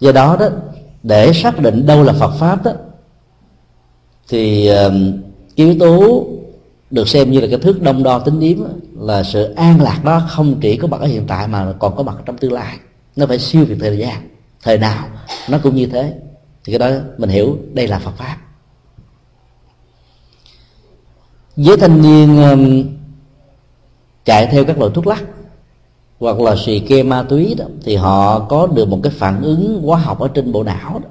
Do đó đó, để xác định đâu là Phật pháp đó, thì yếu tố được xem như là cái thước đông đo tính điểm là sự an lạc đó không chỉ có mặt ở hiện tại mà còn có mặt trong tương lai. Nó phải siêu việt thời gian, thời nào nó cũng như thế. Thì cái đó mình hiểu đây là Phật pháp. Với thanh niên chạy theo các loại thuốc lắc hoặc là xì ke ma túy đó, thì họ có được một cái phản ứng hóa học ở trên bộ não đó,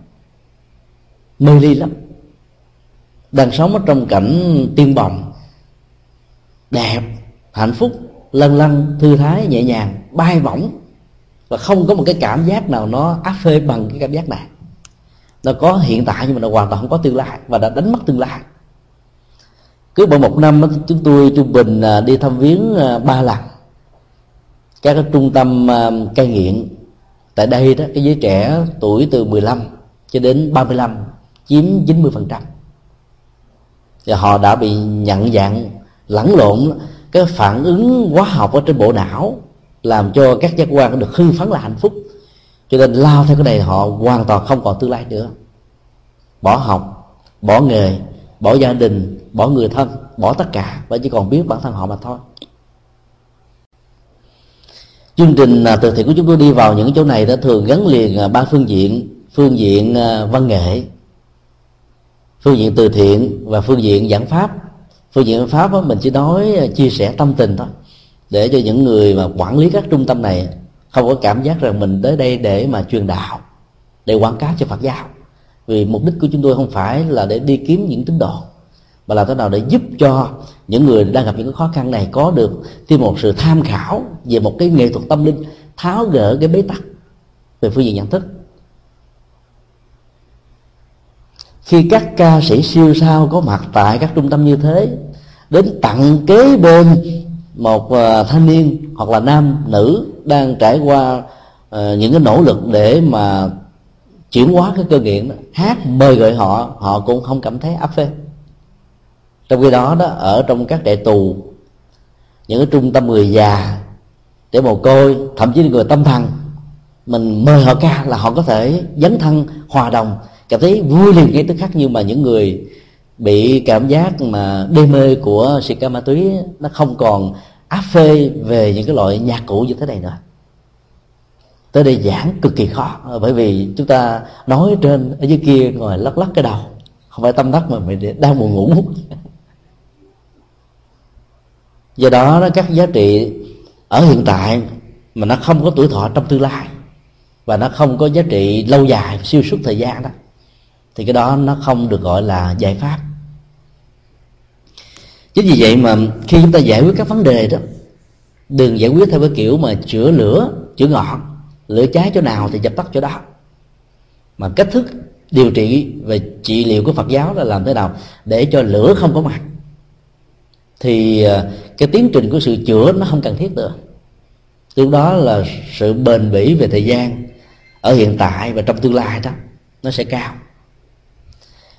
mê ly lắm. Đang sống ở trong cảnh tiên bồng, đẹp, hạnh phúc, lâng lâng, thư thái, nhẹ nhàng, bay bổng, và không có một cái cảm giác nào nó áp phê bằng cái cảm giác này. Nó có hiện tại nhưng mà nó hoàn toàn không có tương lai, và đã đánh mất tương lai. Cứ mỗi một năm chúng tôi trung bình đi thăm viếng 3 lần các cái trung tâm cai nghiện. Tại đây đó, cái giới trẻ tuổi từ 15 cho đến 35 chiếm 90%. Và họ đã bị nhận dạng lẫn lộn cái phản ứng hóa học ở trên bộ não, làm cho các giác quan được hưng phấn là hạnh phúc. Cho nên lao theo cái này họ hoàn toàn không còn tương lai nữa. Bỏ học, bỏ nghề, bỏ gia đình, bỏ người thân, bỏ tất cả, và chỉ còn biết bản thân họ mà thôi. Chương trình từ thiện của chúng tôi đi vào những chỗ này đã thường gắn liền 3 phương diện: phương diện văn nghệ, phương diện từ thiện và phương diện giảng pháp. Phương diện pháp mình chỉ nói chia sẻ tâm tình thôi, để cho những người mà quản lý các trung tâm này không có cảm giác rằng mình tới đây để mà truyền đạo, để quảng cáo cho Phật giáo. Vì mục đích của chúng tôi không phải là để đi kiếm những tín đồ, mà làm thế nào để giúp cho những người đang gặp những cái khó khăn này có được thêm một sự tham khảo về một cái nghệ thuật tâm linh, tháo gỡ cái bế tắc về phương diện nhận thức. Khi các ca sĩ siêu sao có mặt tại các trung tâm như thế, đến tận kế bên một thanh niên hoặc là nam nữ đang trải qua những cái nỗ lực để mà chuyển hóa cái cơ nghiện, hát mời gọi họ, họ cũng không cảm thấy áp phê. Trong khi đó, đó ở trong các trại tù, những cái trung tâm người già, trẻ mồ côi, thậm chí là người tâm thần, mình mời họ ca là họ có thể dấn thân, hòa đồng, cảm thấy vui liền ngay tức khắc. Nhưng mà những người bị cảm giác mà đê mê của xì ke ma túy, nó không còn áp phê về những cái loại nhạc cụ như thế này nữa. Tới đây giảng cực kỳ khó, bởi vì chúng ta nói trên, ở dưới kia ngồi lắc lắc cái đầu, không phải tâm đắc mà mình đang buồn ngủ. Do đó các giá trị ở hiện tại mà nó không có tuổi thọ trong tương lai, và nó không có giá trị lâu dài, siêu suốt thời gian đó, thì cái đó nó không được gọi là giải pháp. Chính vì vậy mà khi chúng ta giải quyết các vấn đề đó, đừng giải quyết theo cái kiểu mà chữa lửa, chữa ngọn, lửa cháy chỗ nào thì dập tắt chỗ đó. Mà cách thức điều trị và trị liệu của Phật giáo là làm thế nào để cho lửa không có mặt, thì cái tiến trình của sự chữa nó không cần thiết nữa. Từ đó là sự bền bỉ về thời gian ở hiện tại và trong tương lai đó nó sẽ cao.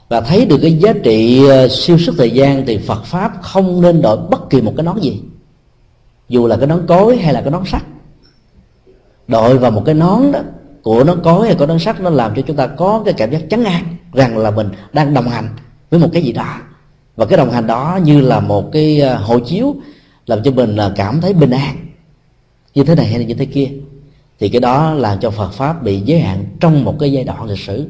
Và thấy được cái giá trị siêu sức thời gian thì Phật pháp không nên đội bất kỳ một cái nón gì, dù là cái nón cối hay là cái nón sắt. Đội vào một cái nón đó của nón cối hay của nón sắt, nó làm cho chúng ta có cái cảm giác chấn an rằng là mình đang đồng hành với một cái gì đó, và cái đồng hành đó như là một cái hộ chiếu làm cho mình cảm thấy bình an như thế này hay là như thế kia. Thì cái đó làm cho Phật pháp bị giới hạn trong một cái giai đoạn lịch sử.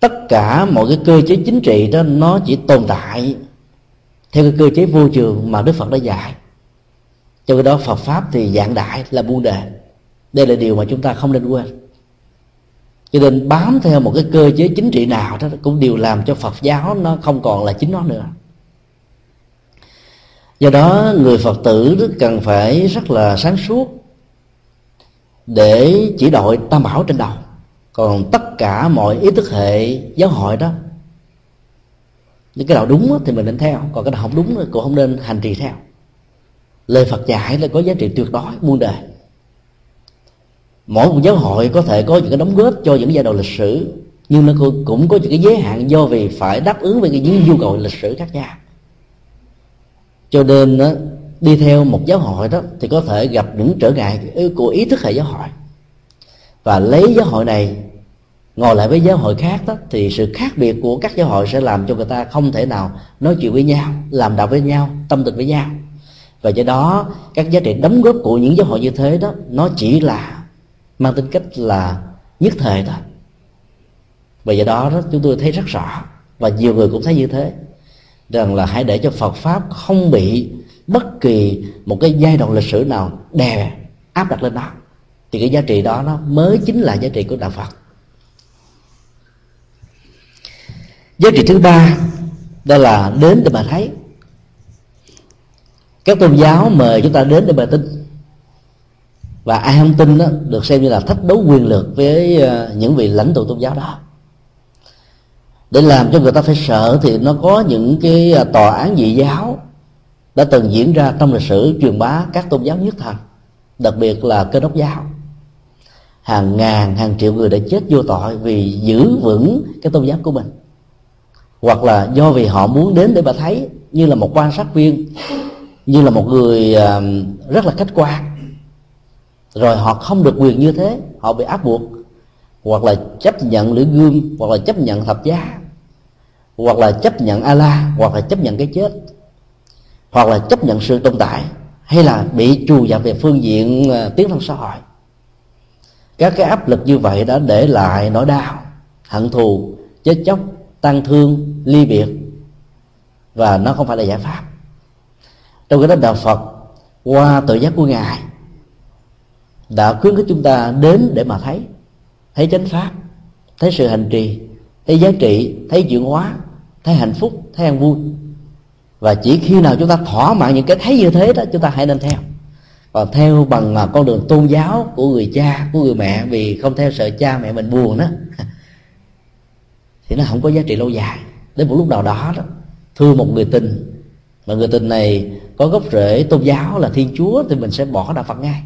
Tất cả mọi cái cơ chế chính trị đó nó chỉ tồn tại theo cái cơ chế vô trường mà Đức Phật đã dạy. Cho cái đó Phật pháp thì dạng đại là buôn đề. Đây là điều mà chúng ta không nên quên. Cho nên bám theo một cái cơ chế chính trị nào đó cũng đều làm cho Phật giáo nó không còn là chính nó nữa. Do đó người Phật tử cần phải rất là sáng suốt để chỉ đội tam bảo trên đầu. Còn tất cả mọi ý thức hệ giáo hội đó, những cái đạo đúng thì mình nên theo, còn cái đạo không đúng cũng không nên hành trì theo. Lời Phật dạy là có giá trị tuyệt đối muôn đời. Mỗi một giáo hội có thể có những cái đóng góp cho những giai đoạn lịch sử, nhưng nó cũng có những cái giới hạn do vì phải đáp ứng với những nhu cầu lịch sử khác nhau. Cho nên đi theo một giáo hội đó thì có thể gặp những trở ngại của ý thức hệ giáo hội. và lấy giáo hội này ngồi lại với giáo hội khác đó, thì sự khác biệt của các giáo hội sẽ làm cho người ta không thể nào nói chuyện với nhau, làm đạo với nhau, tâm tình với nhau. Và do đó các giá trị đóng góp của những giáo hội như thế đó, nó chỉ là mang tính cách là nhất thời thôi. Và do đó, chúng tôi thấy rất rõ, và nhiều người cũng thấy như thế, rằng là hãy để cho Phật Pháp không bị bất kỳ một cái giai đoạn lịch sử nào đè áp đặt lên nó, thì cái giá trị đó nó mới chính là giá trị của đạo Phật. Giá trị thứ ba đó là đến để mà thấy. Các tôn giáo mời chúng ta đến để mà tin, và ai không tin đó được xem như là thách đấu quyền lực với những vị lãnh tụ tôn giáo đó. Để làm cho người ta phải sợ thì nó có những cái tòa án dị giáo đã từng diễn ra trong lịch sử truyền bá các tôn giáo nhất thần, đặc biệt là Cơ Đốc giáo. Hàng ngàn, hàng triệu người đã chết vô tội vì giữ vững cái tôn giáo của mình, hoặc là do vì họ muốn đến để mà thấy, như là một quan sát viên, như là một người rất là khách quan, rồi họ không được quyền như thế, họ bị áp buộc, hoặc là chấp nhận lưỡi gươm, hoặc là chấp nhận thập giá, hoặc là chấp nhận Allah, hoặc là chấp nhận cái chết, hoặc là chấp nhận sự tồn tại, hay là bị trù dập về phương diện tiến thân xã hội. Các cái áp lực như vậy đã để lại nỗi đau, hận thù, chết chóc, tăng thương, ly biệt, và nó không phải là giải pháp. Trong cái đó, đạo Phật qua tự giác của Ngài đã khuyến khích chúng ta đến để mà thấy, thấy chánh pháp, thấy sự hành trì, thấy giá trị, thấy chuyển hóa, thấy hạnh phúc, thấy an vui. Và chỉ khi nào chúng ta thỏa mãn những cái thấy như thế đó, chúng ta hãy nên theo. Còn theo bằng con đường tôn giáo của người cha, của người mẹ, vì không theo sợ cha mẹ mình buồn đó, thì nó không có giá trị lâu dài. Đến một lúc nào đó, thương một người tình, mà người tình này có gốc rễ tôn giáo là Thiên Chúa, thì mình sẽ bỏ đạo Phật ngay.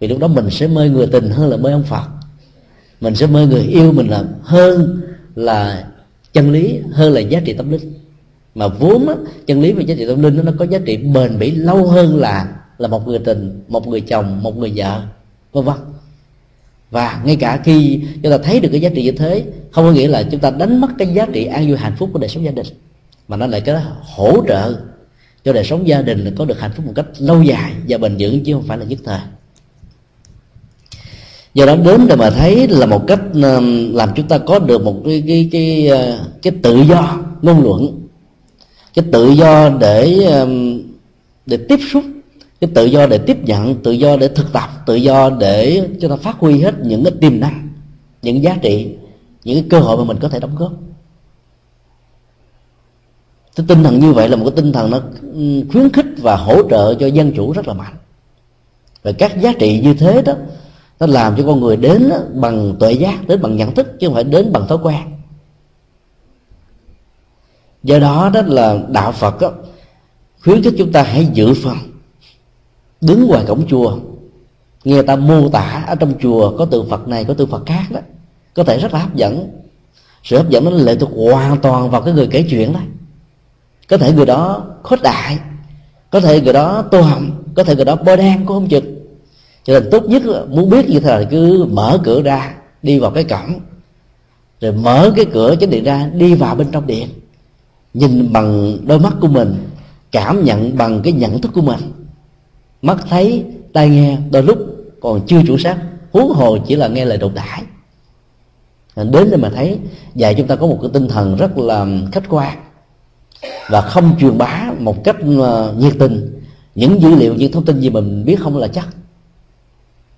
Vì lúc đó mình sẽ mê người tình hơn là mê ông Phật, mình sẽ mê người yêu mình là hơn là chân lý, hơn là giá trị tâm linh. Mà vốn á, chân lý và giá trị tâm linh nó có giá trị bền bỉ lâu hơn là một người tình, một người chồng, một người vợ, vân vân. Và ngay cả khi chúng ta thấy được cái giá trị như thế, không có nghĩa là chúng ta đánh mất cái giá trị an vui hạnh phúc của đời sống gia đình, mà nó lại cái hỗ trợ cho đời sống gia đình có được hạnh phúc một cách lâu dài và bền vững, chứ không phải là nhất thời. Do đó, đến để mà thấy là một cách làm chúng ta có được một cái tự do ngôn luận, cái tự do để tiếp xúc, cái tự do để tiếp nhận, tự do để thực tập, tự do để chúng ta phát huy hết những cái tiềm năng, những giá trị, những cái cơ hội mà mình có thể đóng góp. Cái tinh thần như vậy là một cái tinh thần nó khuyến khích và hỗ trợ cho dân chủ rất là mạnh. Và các giá trị như thế đó, nó làm cho con người đến bằng tuệ giác, đến bằng nhận thức, chứ không phải đến bằng thói quen. Do đó, đó là đạo Phật đó, khuyến khích chúng ta hãy dự phần đứng ngoài cổng chùa, nghe ta mô tả ở trong chùa có tượng Phật này, có tượng Phật khác đó, có thể rất là hấp dẫn. Sự hấp dẫn nó lệ thuộc hoàn toàn vào cái người kể chuyện đó. Có thể người đó khuếch đại, có thể người đó tô hồng, có thể người đó bôi đen cũng không chừng. Cho nên tốt nhất muốn biết như thế nào thì cứ mở cửa ra, đi vào cái cổng, rồi mở cái cửa chánh điện ra, đi vào bên trong điện, nhìn bằng đôi mắt của mình, cảm nhận bằng cái nhận thức của mình. Mắt thấy, tai nghe đôi lúc còn chưa chuẩn xác, huống hồ chỉ là nghe lời đồn đại. Đến đây mà thấy dạy chúng ta có một cái tinh thần rất là khách quan, và không truyền bá một cách nhiệt tình những dữ liệu, những thông tin gì mình biết không là chắc.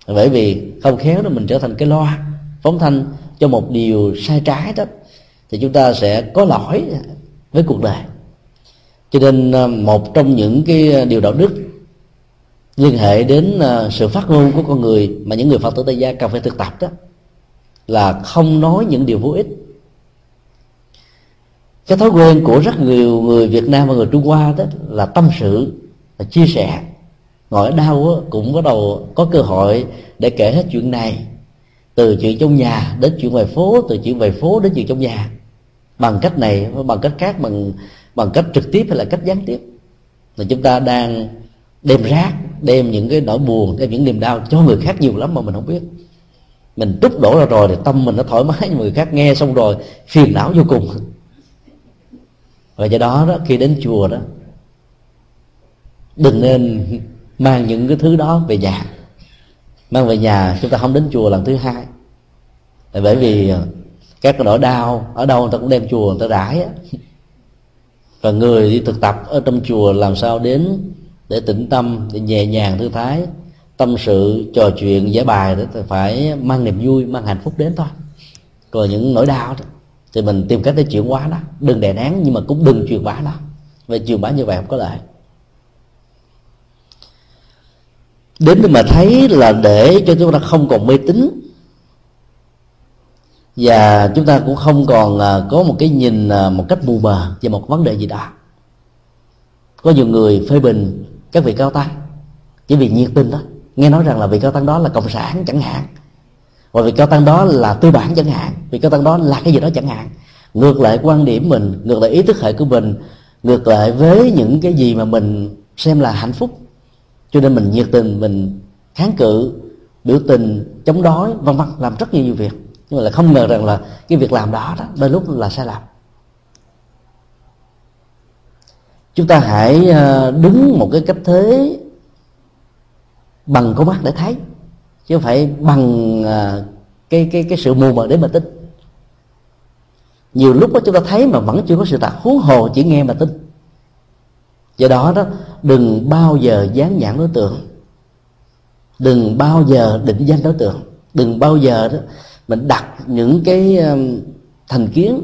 Bởi vì không khéo đó mình trở thành cái loa phóng thanh cho một điều sai trái đó, thì chúng ta sẽ có lỗi với cuộc đời. Cho nên một trong những cái điều đạo đức liên hệ đến sự phát ngôn của con người mà những người Phật tử Tây Gia cần phải thực tập đó là không nói những điều vô ích. Cái thói quen của rất nhiều người Việt Nam và người Trung Hoa đó là tâm sự, là chia sẻ. Ngồi ở đâu cũng bắt đầu có cơ hội để kể hết chuyện này, từ chuyện trong nhà đến chuyện ngoài phố, từ chuyện ngoài phố đến chuyện trong nhà, bằng cách này, bằng cách khác, bằng cách trực tiếp hay là cách gián tiếp. Là chúng ta đang đem rác, đem những cái nỗi buồn, đem những niềm đau cho người khác nhiều lắm mà mình không biết. mình đúc đổ ra rồi thì tâm mình nó thoải mái, người khác nghe xong rồi phiền não vô cùng. Và do đó, khi đến chùa đó, đừng nên mang những cái thứ đó về nhà. Mang về nhà chúng ta không đến chùa lần thứ hai. Bởi vì các nỗi đau ở đâu người ta cũng đem chùa người ta rải á. Và người đi thực tập ở trong chùa làm sao đến để tĩnh tâm, để nhẹ nhàng thư thái, tâm sự, trò chuyện, giải bài, để phải mang niềm vui, mang hạnh phúc đến thôi. Còn những nỗi đau đó, thì mình tìm cách để chuyển hóa nó, đừng đè nén nhưng mà cũng đừng truyền bá nó. Và truyền bá như vậy không có lợi. Đến khi mà thấy là để cho chúng ta không còn mê tín, và chúng ta cũng không còn có một cái nhìn một cách mù mờ về một vấn đề gì đó. Có nhiều người phê bình các vị cao tăng chỉ vì nhiệt tình đó, nghe nói rằng là vị cao tăng đó là cộng sản chẳng hạn, hoặc vị cao tăng đó là tư bản chẳng hạn, vị cao tăng đó là cái gì đó chẳng hạn, ngược lại quan điểm mình, ngược lại ý thức hệ của mình, ngược lại với những cái gì mà mình xem là hạnh phúc. Cho nên mình nhiệt tình, mình kháng cự, biểu tình, chống đối, vân vân, làm rất nhiều việc. Nhưng mà lại không ngờ rằng là cái việc làm đó, đó đôi lúc là sai lầm. Chúng ta hãy đứng một cái cách thế bằng con mắt để thấy, chứ không phải bằng cái sự mù mờ để mà tin. Nhiều lúc đó chúng ta thấy mà vẫn chưa có sự thật, huống hồ chỉ nghe mà tin. Do đó đó, đừng bao giờ dán nhãn đối tượng, đừng bao giờ định danh đối tượng, đừng bao giờ đó mình đặt những cái thành kiến,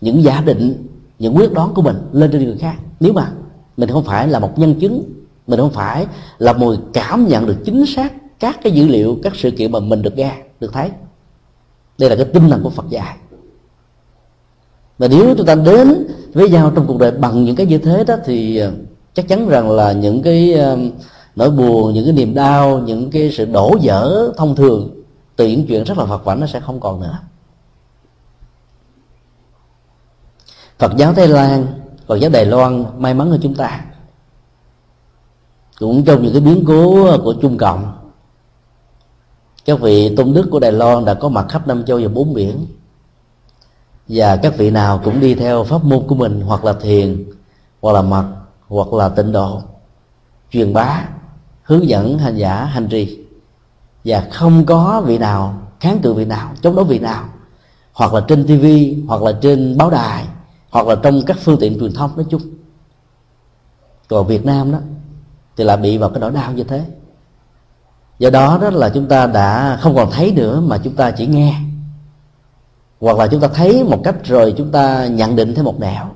những giả định, những quyết đoán của mình lên trên người khác. Nếu mà mình không phải là một nhân chứng, mình không phải là người cảm nhận được chính xác các cái dữ liệu, các sự kiện mà mình được nghe, được thấy. Đây là cái tinh thần của Phật dạy. Và nếu chúng ta đến với nhau trong cuộc đời bằng những cái như thế đó, thì chắc chắn rằng là những cái nỗi buồn, những cái niềm đau, những cái sự đổ vỡ thông thường từ những chuyện rất là vặt vãnh nó sẽ không còn nữa. Phật giáo Thái Lan, Phật giáo Đài Loan may mắn hơn chúng ta. Cũng trong những cái biến cố của Trung Cộng, các vị tôn đức của Đài Loan đã có mặt khắp năm châu và bốn biển. Và các vị nào cũng đi theo pháp môn của mình, hoặc là thiền, hoặc là mật, hoặc là tịnh độ, truyền bá, hướng dẫn hành giả hành trì. Và không có vị nào kháng cự vị nào, chống đối vị nào. Hoặc là trên TV, hoặc là trên báo đài, hoặc là trong các phương tiện truyền thông nói chung. Còn Việt Nam đó thì lại bị vào cái nỗi đau như thế. Do đó đó là chúng ta đã không còn thấy nữa, mà chúng ta chỉ nghe, hoặc là chúng ta thấy một cách rồi chúng ta nhận định theo một nẻo.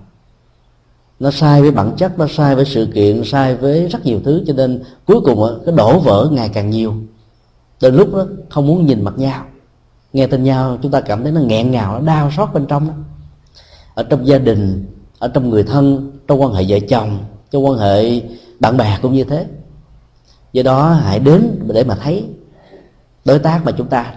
Nó sai với bản chất, nó sai với sự kiện, sai với rất nhiều thứ. Cho nên cuối cùng cái đổ vỡ ngày càng nhiều. Đến lúc đó không muốn nhìn mặt nhau, nghe tin nhau, chúng ta cảm thấy nó nghẹn ngào, nó đau xót bên trong đó. Ở trong gia đình, ở trong người thân, trong quan hệ vợ chồng, trong quan hệ bạn bè cũng như thế. Do đó hãy đến để mà thấy đối tác mà chúng ta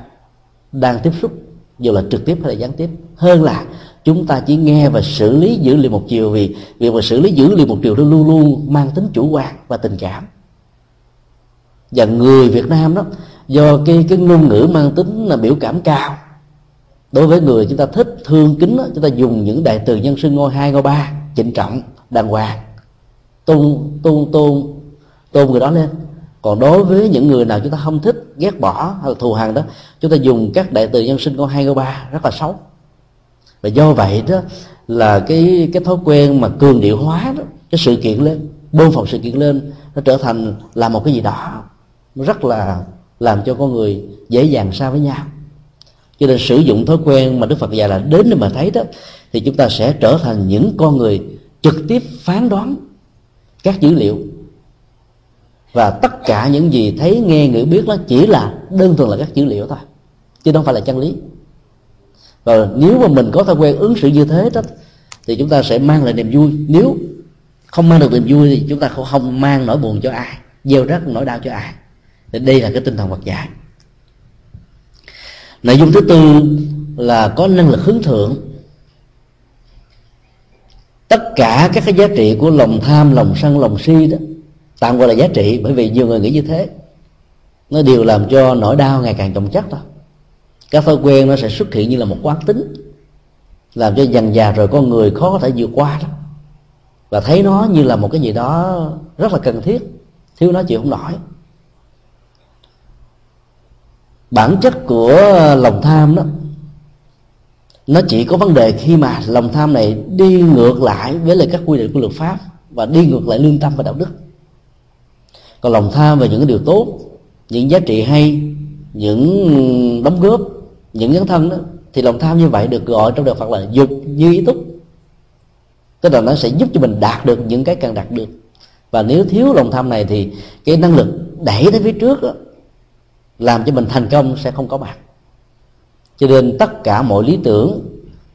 đang tiếp xúc, dù là trực tiếp hay là gián tiếp, hơn là chúng ta chỉ nghe và xử lý dữ liệu một chiều. Vì việc mà xử lý dữ liệu một chiều nó luôn luôn mang tính chủ quan và tình cảm. Và người Việt Nam đó, do cái ngôn ngữ mang tính là biểu cảm cao, đối với người chúng ta thích, thương, kính đó, chúng ta dùng những đại từ nhân xưng ngôi hai, ngôi ba, trịnh trọng, đàng hoàng, tôn người đó lên. Còn đối với những người nào chúng ta không thích, ghét bỏ hay là thù hằn đó, chúng ta dùng các đại từ nhân xưng ngôi hai, ngôi ba rất là xấu. Và do vậy đó là cái thói quen mà cường điệu hóa đó, cái sự kiện lên, bơm phồng sự kiện lên, nó trở thành là một cái gì đó rất là làm cho con người dễ dàng xa với nhau. Cho nên sử dụng thói quen mà Đức Phật dạy là đến để mà thấy đó, thì chúng ta sẽ trở thành những con người trực tiếp phán đoán các dữ liệu. Và tất cả những gì thấy, nghe, ngửi, biết đó chỉ là đơn thuần là các dữ liệu thôi, chứ không phải là chân lý. Và nếu mà mình có thói quen ứng xử như thế đó, thì chúng ta sẽ mang lại niềm vui. Nếu không mang được niềm vui thì chúng ta không mang nỗi buồn cho ai, gieo rắc nỗi đau cho ai. Thì đây là cái tinh thần Phật dạy. Nội dung thứ tư là có năng lực hướng thượng. Tất cả các cái giá trị của lòng tham, lòng sân, lòng si đó, tạm gọi là giá trị, bởi vì nhiều người nghĩ như thế, nó đều làm cho nỗi đau ngày càng chồng chất thôi. Các thói quen nó sẽ xuất hiện như là một quán tính, làm cho dần dà rồi con người khó có thể vượt qua đó, và thấy nó như là một cái gì đó rất là cần thiết, thiếu nó chịu không nổi. Bản chất của lòng tham đó, nó chỉ có vấn đề khi mà lòng tham này đi ngược lại với lại các quy định của luật pháp và đi ngược lại lương tâm và đạo đức. Còn lòng tham về những cái điều tốt, những giá trị hay, những đóng góp, những dấn thân đó, thì lòng tham như vậy được gọi trong đạo Phật là dục như ý túc, tức là nó sẽ giúp cho mình đạt được những cái cần đạt được. Và nếu thiếu lòng tham này thì cái năng lực đẩy tới phía trước đó, làm cho mình thành công sẽ không có mặt. Cho nên tất cả mọi lý tưởng,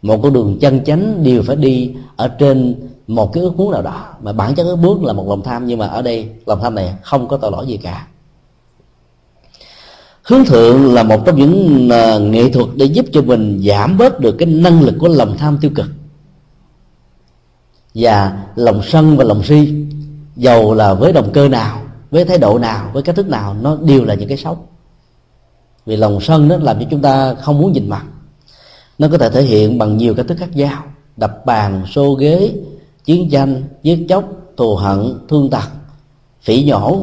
một con đường chân chánh đều phải đi ở trên một cái ước muốn nào đó, mà bản chất ước muốn là một lòng tham, nhưng mà ở đây lòng tham này không có tội lỗi gì cả. Hướng thượng là một trong những nghệ thuật để giúp cho mình giảm bớt được cái năng lực của lòng tham tiêu cực. Và lòng sân và lòng si, dầu là với động cơ nào, với thái độ nào, với cách thức nào, nó đều là những cái xấu. Vì lòng sân đó làm cho chúng ta không muốn nhìn mặt. Nó có thể thể hiện bằng nhiều cách thức khác nhau: đập bàn, xô ghế, chiến tranh, giết chóc, thù hận, thương tật, phỉ nhổ,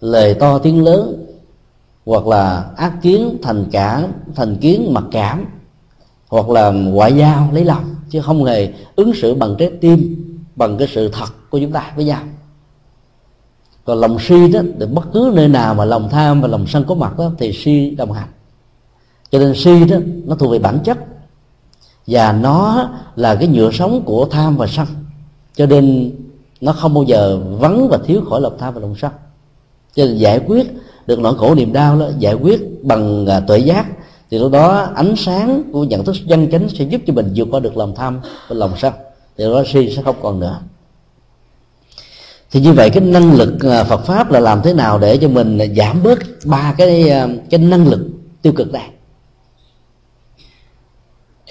lời to tiếng lớn, hoặc là ác kiến, thành kiến mặc cảm, hoặc là ngoại giao lấy lòng, chứ không hề ứng xử bằng trái tim, bằng cái sự thật của chúng ta với nhau. Còn lòng si đó, thì bất cứ nơi nào mà lòng tham và lòng sân có mặt đó, thì si đồng hành. Cho nên si đó nó thuộc về bản chất, và nó là cái nhựa sống của tham và sân, cho nên nó không bao giờ vắng và thiếu khỏi lòng tham và lòng sân. Cho nên giải quyết được nỗi khổ niềm đau đó, giải quyết bằng tuệ giác, thì lúc đó ánh sáng của nhận thức chân chánh sẽ giúp cho mình vượt qua được lòng tham và lòng sân, thì lúc đó si sẽ không còn nữa. Thì như vậy cái năng lực Phật pháp là làm thế nào để cho mình giảm bớt ba cái năng lực tiêu cực này.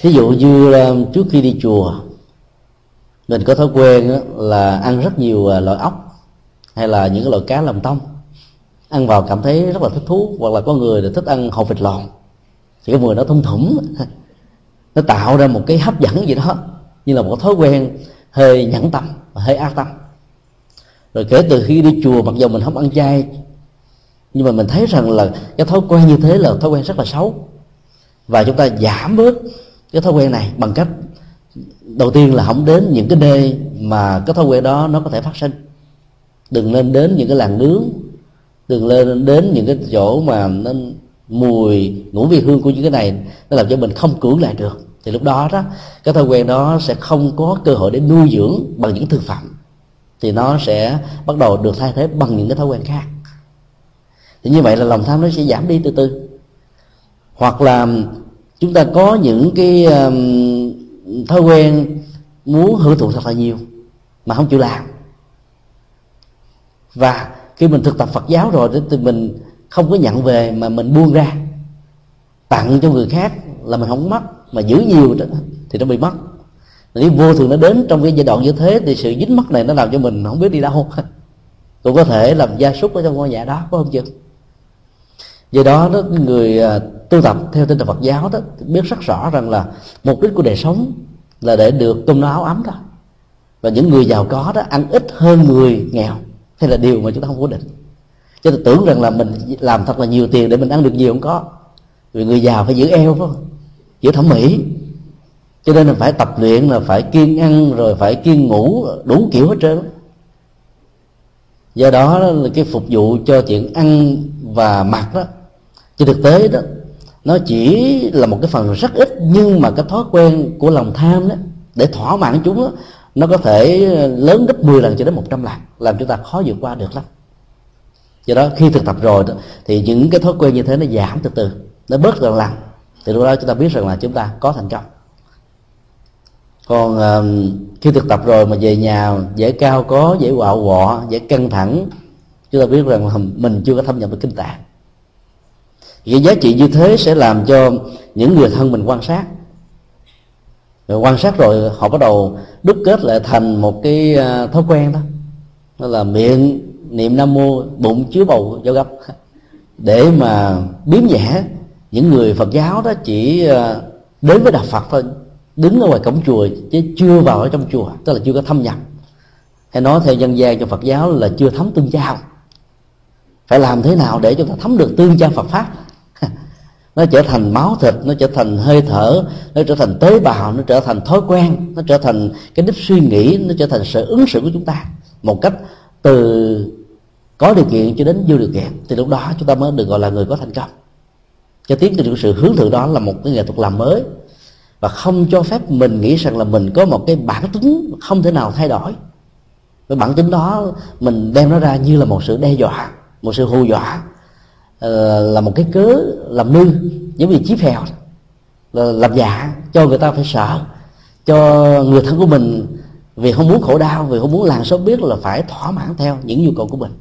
Ví dụ như trước khi đi chùa, mình có thói quen là ăn rất nhiều loại ốc hay là những cái loại cá lòng tông, ăn vào cảm thấy rất là thích thú. Hoặc là có người là thích ăn hột vịt lộn, thì cái mùi nó thum thủm, nó tạo ra một cái hấp dẫn gì đó, như là một thói quen hơi nhẫn tâm, hơi ác tâm. Rồi kể từ khi đi chùa, mặc dù mình không ăn chay, nhưng mà mình thấy rằng là cái thói quen như thế là thói quen rất là xấu. Và chúng ta giảm bớt cái thói quen này bằng cách đầu tiên là không đến những cái nơi mà cái thói quen đó nó có thể phát sinh. Đừng nên đến những cái làng nướng, đừng nên đến những cái chỗ mà nó mùi ngũ vị hương của những cái này nó làm cho mình không cưỡng lại được. Thì lúc đó đó, cái thói quen đó sẽ không có cơ hội để nuôi dưỡng bằng những thực phẩm, thì nó sẽ bắt đầu được thay thế bằng những cái thói quen khác. Thì như vậy là lòng tham nó sẽ giảm đi từ từ. Hoặc là chúng ta có những cái thói quen muốn hưởng thụ thật là nhiều mà không chịu làm. Và khi mình thực tập Phật giáo rồi thì mình không có nhận về mà mình buông ra, tặng cho người khác là mình không mất, mà giữ nhiều thì nó bị mất. Nếu vô thường nó đến trong cái giai đoạn như thế thì sự dính mắc này nó làm cho mình không biết đi đâu, cũng có thể làm gia súc ở trong ngôi nhà đó, có không chứ? Do đó, người tu tập theo tinh thần Phật giáo đó biết rất rõ rằng là mục đích của đời sống là để được cơm no áo ấm đó. Và những người giàu có đó ăn ít hơn người nghèo, thế là điều mà chúng ta không cố định. Cho nên tưởng rằng là mình làm thật là nhiều tiền để mình ăn được nhiều, không có. Vì người giàu phải giữ eo, phải không? Giữ thẩm mỹ. Cho nên là phải tập luyện, là phải kiêng ăn, rồi phải kiêng ngủ, đủ kiểu hết trơn. Do đó là cái phục vụ cho chuyện ăn và mặc đó, trên thực tế đó, nó chỉ là một cái phần rất ít. Nhưng mà cái thói quen của lòng tham đó, để thỏa mãn chúng đó, nó có thể lớn gấp 10 lần cho đến 100 lần, làm chúng ta khó vượt qua được lắm. Do đó khi thực tập rồi đó, thì những cái thói quen như thế nó giảm từ từ, nó bớt dần lần, thì lúc đó chúng ta biết rằng là chúng ta có thành công. Còn khi thực tập rồi mà về nhà dễ cao có, dễ quạo quọ, dễ căng thẳng, chúng ta biết rằng là mình chưa có thâm nhập được kinh tạng. Cái giá trị như thế sẽ làm cho những người thân mình quan sát, rồi quan sát rồi họ bắt đầu đúc kết lại thành một cái thói quen đó. Đó là miệng niệm nam mô, bụng chứa bầu cho gấp, để mà biếm nhẽ những người Phật giáo đó chỉ đến với đạo Phật thôi, đứng ở ngoài cổng chùa chứ chưa vào ở trong chùa, tức là chưa có thâm nhập. Hay nói theo dân gian cho Phật giáo là chưa thấm tương giao. Phải làm thế nào để chúng ta thấm được tương giao Phật pháp? Nó trở thành máu thịt, nó trở thành hơi thở, nó trở thành tế bào, nó trở thành thói quen, nó trở thành cái đích suy nghĩ, nó trở thành sự ứng xử của chúng ta một cách từ có điều kiện cho đến vô điều kiện. Thì lúc đó chúng ta mới được gọi là người có thành công. Cho tiến trình sự hướng thượng đó là một cái nghệ thuật làm mới, và không cho phép mình nghĩ rằng là mình có một cái bản tính không thể nào thay đổi. Với bản tính đó mình đem nó ra như là một sự đe dọa, một sự hù dọa, là một cái cớ làm nư, giống như chí phèo làm dạ cho người ta phải sợ, cho người thân của mình vì không muốn khổ đau, vì không muốn làng xóm biết là phải thỏa mãn theo những nhu cầu của mình.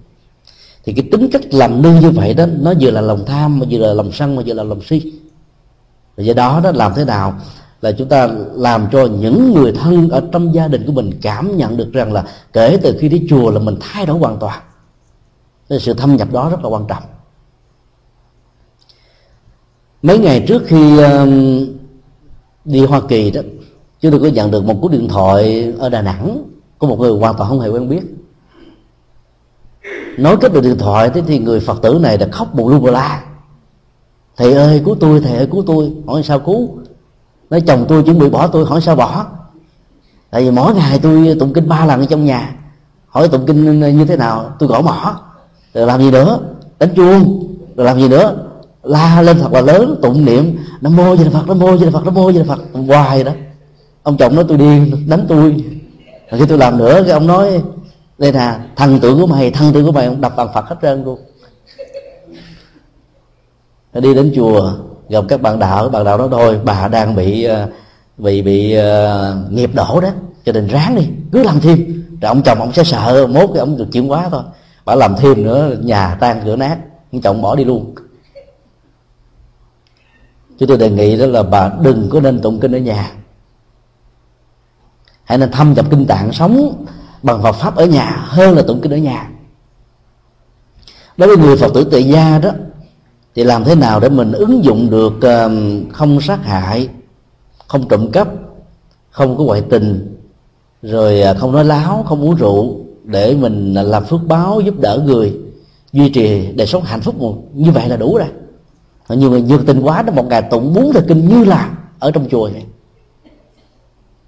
Thì cái tính cách làm nư như vậy đó, nó vừa là lòng tham, mà vừa là lòng sân, mà vừa là lòng si. Và do đó đó, làm thế nào là chúng ta làm cho những người thân ở trong gia đình của mình cảm nhận được rằng là kể từ khi đi chùa là mình thay đổi hoàn toàn. Nên sự thâm nhập đó rất là quan trọng. Mấy ngày trước khi đi Hoa Kỳ đó, chúng tôi có nhận được một cuộc điện thoại ở Đà Nẵng của một người hoàn toàn không hề quen biết. Nói kết được điện thoại thì người Phật tử này đã khóc bù lu bù la: "Thầy ơi cứu tôi, thầy ơi cứu tôi." Hỏi sao cứu? Nói chồng tôi chuẩn bị bỏ tôi. Hỏi sao bỏ? Tại vì mỗi ngày tôi tụng kinh 3 lần ở trong nhà. Hỏi tụng kinh như thế nào? Tôi gõ mõ. Rồi làm gì nữa? Đánh chuông. Rồi làm gì nữa? La lên thật là lớn, tụng niệm Nam Mô Di Đà Phật, Nam Mô Di Đà Phật, Nam Mô Di Đà Phật hoài đó. Ông chồng nói tôi điên, đánh tôi. Rồi khi tôi làm nữa cái ông nói: "Đây nè, thần tượng của mày ông đập bằng Phật hết trơn luôn." Đi đến chùa gặp các bạn đạo đó thôi, bà đang bị nghiệp đổ đó, cho nên ráng đi, cứ làm thêm. Rồi ông chồng ông sẽ sợ, mốt cái ông được chuyển quá thôi. Bà làm thêm nữa, nhà tan cửa nát, ông chồng bỏ đi luôn. Chúng tôi đề nghị đó là bà đừng có nên tụng kinh ở nhà, hãy nên thâm nhập kinh tạng, sống bằng Phật pháp ở nhà hơn là tụng kinh ở nhà. Đối với người Phật tử tại gia đó, thì làm thế nào để mình ứng dụng được không sát hại, không trộm cắp, không có ngoại tình, rồi không nói láo, không uống rượu, để mình làm phước báo giúp đỡ người, duy trì đời sống hạnh phúc như vậy là đủ rồi. Nhiều người nhiệt tình quá đó, một ngày tụng 4 thời kinh như là ở trong chùa vậy,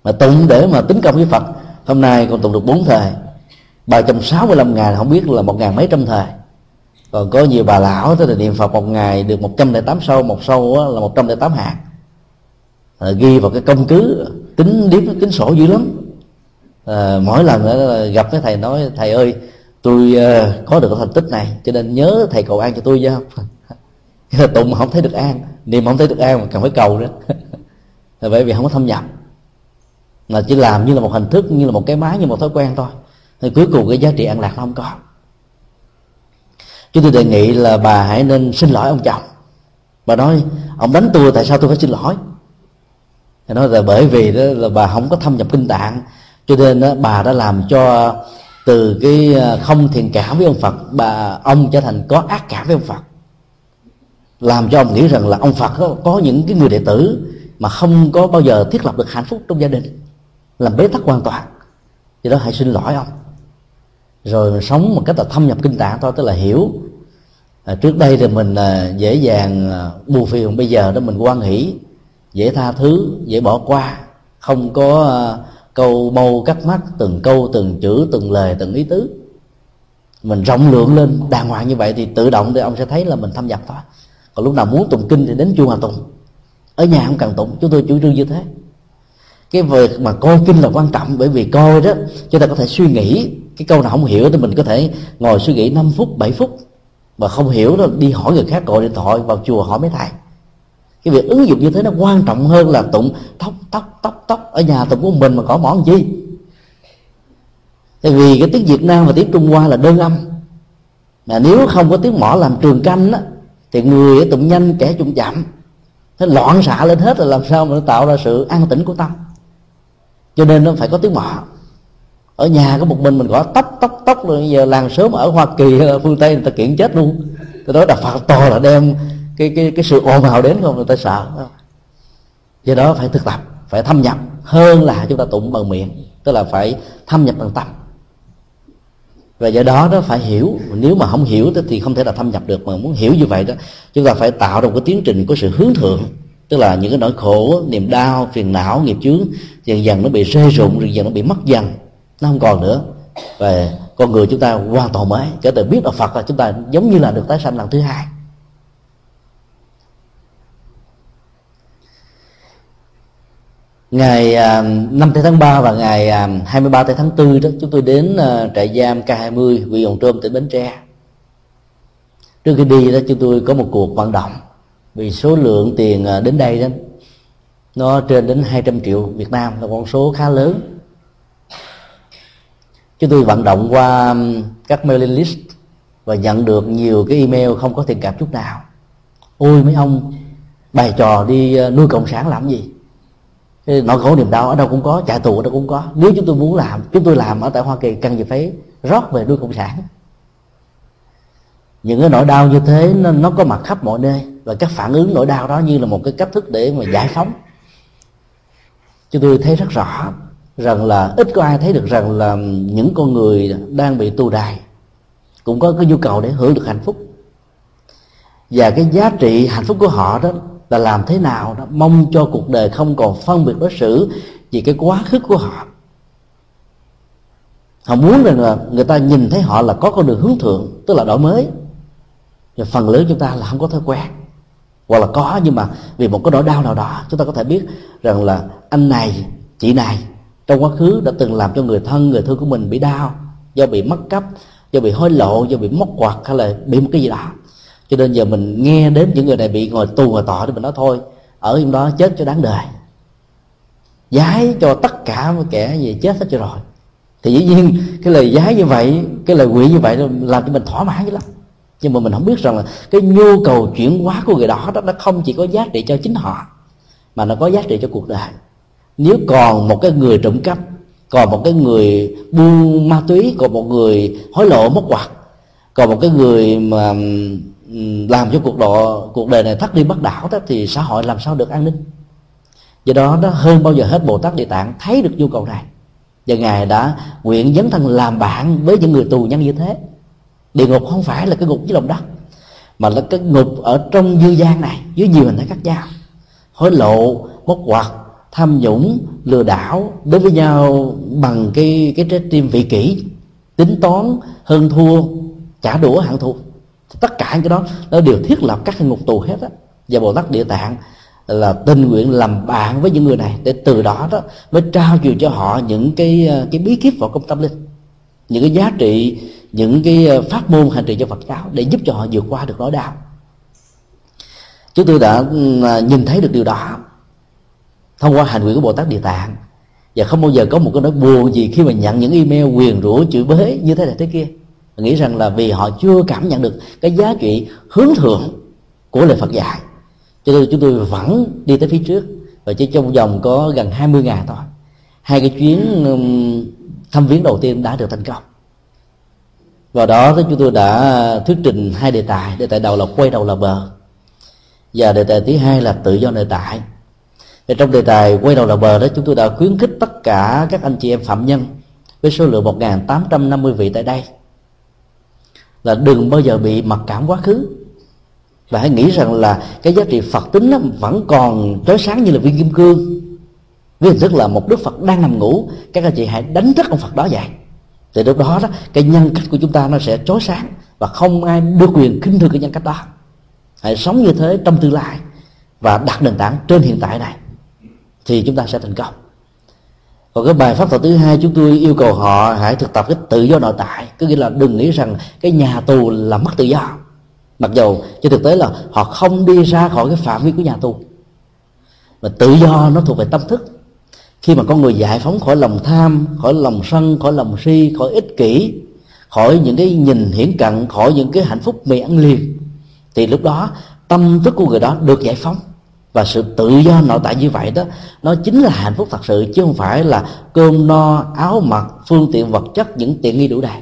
mà tụng để mà tính công với Phật. Hôm nay còn tụng được 4 thời, 365 ngày không biết là 1.000 mấy trăm thời. Còn có nhiều bà lão tới niệm Phật 1 ngày được 108 sâu, một sâu là 108 hạt. Ghi vào cái công cứ, tính điếm, tính sổ dữ lắm. Mỗi lần gặp với thầy nói: "Thầy ơi, tôi có được thành tích này, cho nên nhớ thầy cầu an cho tôi chứ không." Tụng không thấy được an, niệm không thấy được an mà cần phải cầu nữa. Bởi vì không có thâm nhập, là chỉ làm như là một hình thức, như là một cái máy, như một thói quen thôi. Thì cuối cùng cái giá trị an lạc nó không có. Chúng tôi đề nghị là bà hãy nên xin lỗi ông chồng. Bà nói: "Ông đánh tôi, tại sao tôi phải xin lỗi?" Thì nói là bởi vì đó là bà không có thâm nhập kinh tạng, cho nên đó, bà đã làm cho từ cái không thiện cảm với ông Phật, ông trở thành có ác cảm với ông Phật, làm cho ông nghĩ rằng là ông Phật có những cái người đệ tử mà không có bao giờ thiết lập được hạnh phúc trong gia đình, làm bế tắc hoàn toàn. Vì đó hãy xin lỗi ông, rồi mình sống một cách là thâm nhập kinh tạng thôi, tức là hiểu. Trước đây thì mình dễ dàng bù phiền, bây giờ đó mình hoan hỷ, dễ tha thứ, dễ bỏ qua, không có câu mâu cắt mắt, từng câu từng chữ, từng lời từng ý tứ. Mình rộng lượng lên đàng hoàng như vậy thì tự động thì ông sẽ thấy là mình thâm nhập thôi. Còn lúc nào muốn tụng kinh thì đến chùa mà tụng, ở nhà không cần tụng. Chúng tôi chủ trương như thế. Cái việc mà coi kinh là quan trọng, bởi vì coi đó chúng ta có thể suy nghĩ. Cái câu nào không hiểu thì mình có thể ngồi suy nghĩ 5 phút, 7 phút. Mà không hiểu đó đi hỏi người khác, gọi điện thoại vào chùa hỏi mấy thầy. Cái việc ứng dụng như thế nó quan trọng hơn là tụng tóc. Ở nhà tụng của mình mà có món gì. Tại vì cái tiếng Việt Nam và tiếng Trung Hoa là đơn âm. Mà nếu không có tiếng mõ làm trường canh á, thì người tụng nhanh, kẻ tụng chậm, nó loạn xạ lên hết, là làm sao mà nó tạo ra sự an tĩnh của tâm. Cho nên nó phải có tiếng mõ. Ở nhà có một mình gõ tóc rồi giờ làng sớm ở Hoa Kỳ, phương Tây người ta kiện chết luôn. Cái đó là Phật to là đem cái sự ồn ào đến không, người ta sợ. Do đó phải thực tập, phải thâm nhập hơn là chúng ta tụng bằng miệng, tức là phải thâm nhập bằng tâm. Và do đó nó phải hiểu, nếu mà không hiểu thì không thể là thâm nhập được. Mà muốn hiểu như vậy đó, chúng ta phải tạo ra một cái tiến trình của sự hướng thượng, tức là những cái nỗi khổ, niềm đau, phiền não, nghiệp chướng dần dần nó bị rơi rụng, dần dần nó bị mất dần, nó không còn nữa. Và con người chúng ta hoàn toàn mới, kể từ biết đạo Phật là chúng ta giống như là được tái sanh lần thứ hai. Ngày 5 tháng 3 và ngày 23 tháng 4 đó, chúng tôi đến trại giam K20, huyện Hòn Trôm, tỉnh Bến Tre. Trước khi đi đó, chúng tôi có một cuộc vận động, vì số lượng tiền đến đây đó nó trên đến 200 triệu Việt Nam, là con số khá lớn. Chúng tôi vận động qua các mailing list và nhận được nhiều cái email không có thiện cảm chút nào. Ôi mấy ông bày trò đi nuôi cộng sản làm gì, nỗi khổ niềm đau ở đâu cũng có, chạy tù ở đâu cũng có. Nếu chúng tôi muốn làm, chúng tôi làm ở tại Hoa Kỳ, cần gì phải rót về nuôi cộng sản. Những cái nỗi đau như thế nó có mặt khắp mọi nơi, và các phản ứng nỗi đau đó như là một cái cách thức để mà giải phóng. Chúng tôi thấy rất rõ rằng là ít có ai thấy được rằng là những con người đang bị tù đày cũng có cái nhu cầu để hưởng được hạnh phúc, và cái giá trị hạnh phúc của họ đó là làm thế nào đó mong cho cuộc đời không còn phân biệt đối xử vì cái quá khứ của họ. Họ muốn rằng là người ta nhìn thấy họ là có con đường hướng thượng, tức là đổi mới. Và phần lớn chúng ta là không có thói quen, hoặc là có nhưng mà vì một cái nỗi đau nào đó, chúng ta có thể biết rằng là anh này, chị này trong quá khứ đã từng làm cho người thân, người thương của mình bị đau, do bị mất cắp, do bị hối lộ, do bị móc quạt, hay là bị một cái gì đó. Cho nên giờ mình nghe đến những người này bị ngồi tù ngồi tọ thì mình nói thôi, ở trong đó chết cho đáng đời, giái cho tất cả mọi kẻ gì chết hết cho rồi. Thì dĩ nhiên cái lời giái như vậy, cái lời quỷ như vậy làm cho mình thỏa mãn dữ lắm. Nhưng mà mình không biết rằng là cái nhu cầu chuyển hóa của người đó, nó không chỉ có giá trị cho chính họ mà nó có giá trị cho cuộc đời. Nếu còn một cái người trộm cắp, còn một cái người buôn ma túy, còn một người hối lộ móc quạt, còn một cái người mà làm cho cuộc đời này thất đi bất đảo đó, thì xã hội làm sao được an ninh. Do đó nó hơn bao giờ hết, Bồ Tát Địa Tạng thấy được nhu cầu này, và Ngài đã nguyện dấn thân làm bạn với những người tù nhân như thế. Địa ngục không phải là cái ngục dưới lòng đất, mà là cái ngục ở trong dương gian này, dưới nhiều hình thái khác nhau: hối lộ, móc quạt, tham nhũng, lừa đảo, đối với nhau bằng cái trái tim vị kỷ, tính toán, hơn thua, trả đũa hạng thù. Tất cả những cái đó nó đều thiết lập các ngục tù hết á. Và Bồ Tát Địa Tạng là tình nguyện làm bạn với những người này, để từ đó đó mới trao truyền cho họ những cái bí kíp vào công tâm linh, những cái giá trị, những cái pháp môn hành trì cho Phật giáo, để giúp cho họ vượt qua được nỗi đau. Chúng tôi đã nhìn thấy được điều đó thông qua hành nguyện của Bồ Tát Địa Tạng, và không bao giờ có một cái nỗi buồn gì khi mà nhận những email quyền rủa, chửi bới như thế này thế kia. Nghĩ rằng là vì họ chưa cảm nhận được cái giá trị hướng thượng của lời Phật dạy, cho nên chúng tôi vẫn đi tới phía trước. Và chỉ trong vòng có gần 20 ngày thôi, hai cái chuyến thăm viếng đầu tiên đã được thành công. Vào đó chúng tôi đã thuyết trình hai đề tài. Đề tài đầu là quay đầu là bờ, và đề tài thứ hai là tự do nội tại. Và trong đề tài quay đầu là bờ đó, chúng tôi đã khuyến khích tất cả các anh chị em phạm nhân với số lượng 1.850 vị tại đây là đừng bao giờ bị mặc cảm quá khứ, và hãy nghĩ rằng là cái giá trị Phật tính nó vẫn còn chói sáng như là viên kim cương, với hình thức là một Đức Phật đang nằm ngủ. Các anh chị hãy đánh thức ông Phật đó dậy, thì lúc đó đó cái nhân cách của chúng ta nó sẽ chói sáng, và không ai được quyền khinh thường cái nhân cách đó. Hãy sống như thế trong tương lai và đặt nền tảng trên hiện tại này, thì chúng ta sẽ thành công. Còn cái bài pháp thuật thứ hai, chúng tôi yêu cầu họ hãy thực tập cái tự do nội tại, có nghĩa là đừng nghĩ rằng cái nhà tù là mất tự do, mặc dù trên thực tế là họ không đi ra khỏi cái phạm vi của nhà tù. Mà tự do nó thuộc về tâm thức. Khi mà con người giải phóng khỏi lòng tham, khỏi lòng sân, khỏi lòng si, khỏi ích kỷ, khỏi những cái nhìn hiển cận, khỏi những cái hạnh phúc mì ăn liền, thì lúc đó tâm thức của người đó được giải phóng. Và sự tự do nội tại như vậy đó, nó chính là hạnh phúc thật sự, chứ không phải là cơm no, áo mặc, phương tiện vật chất, những tiện nghi đủ đầy.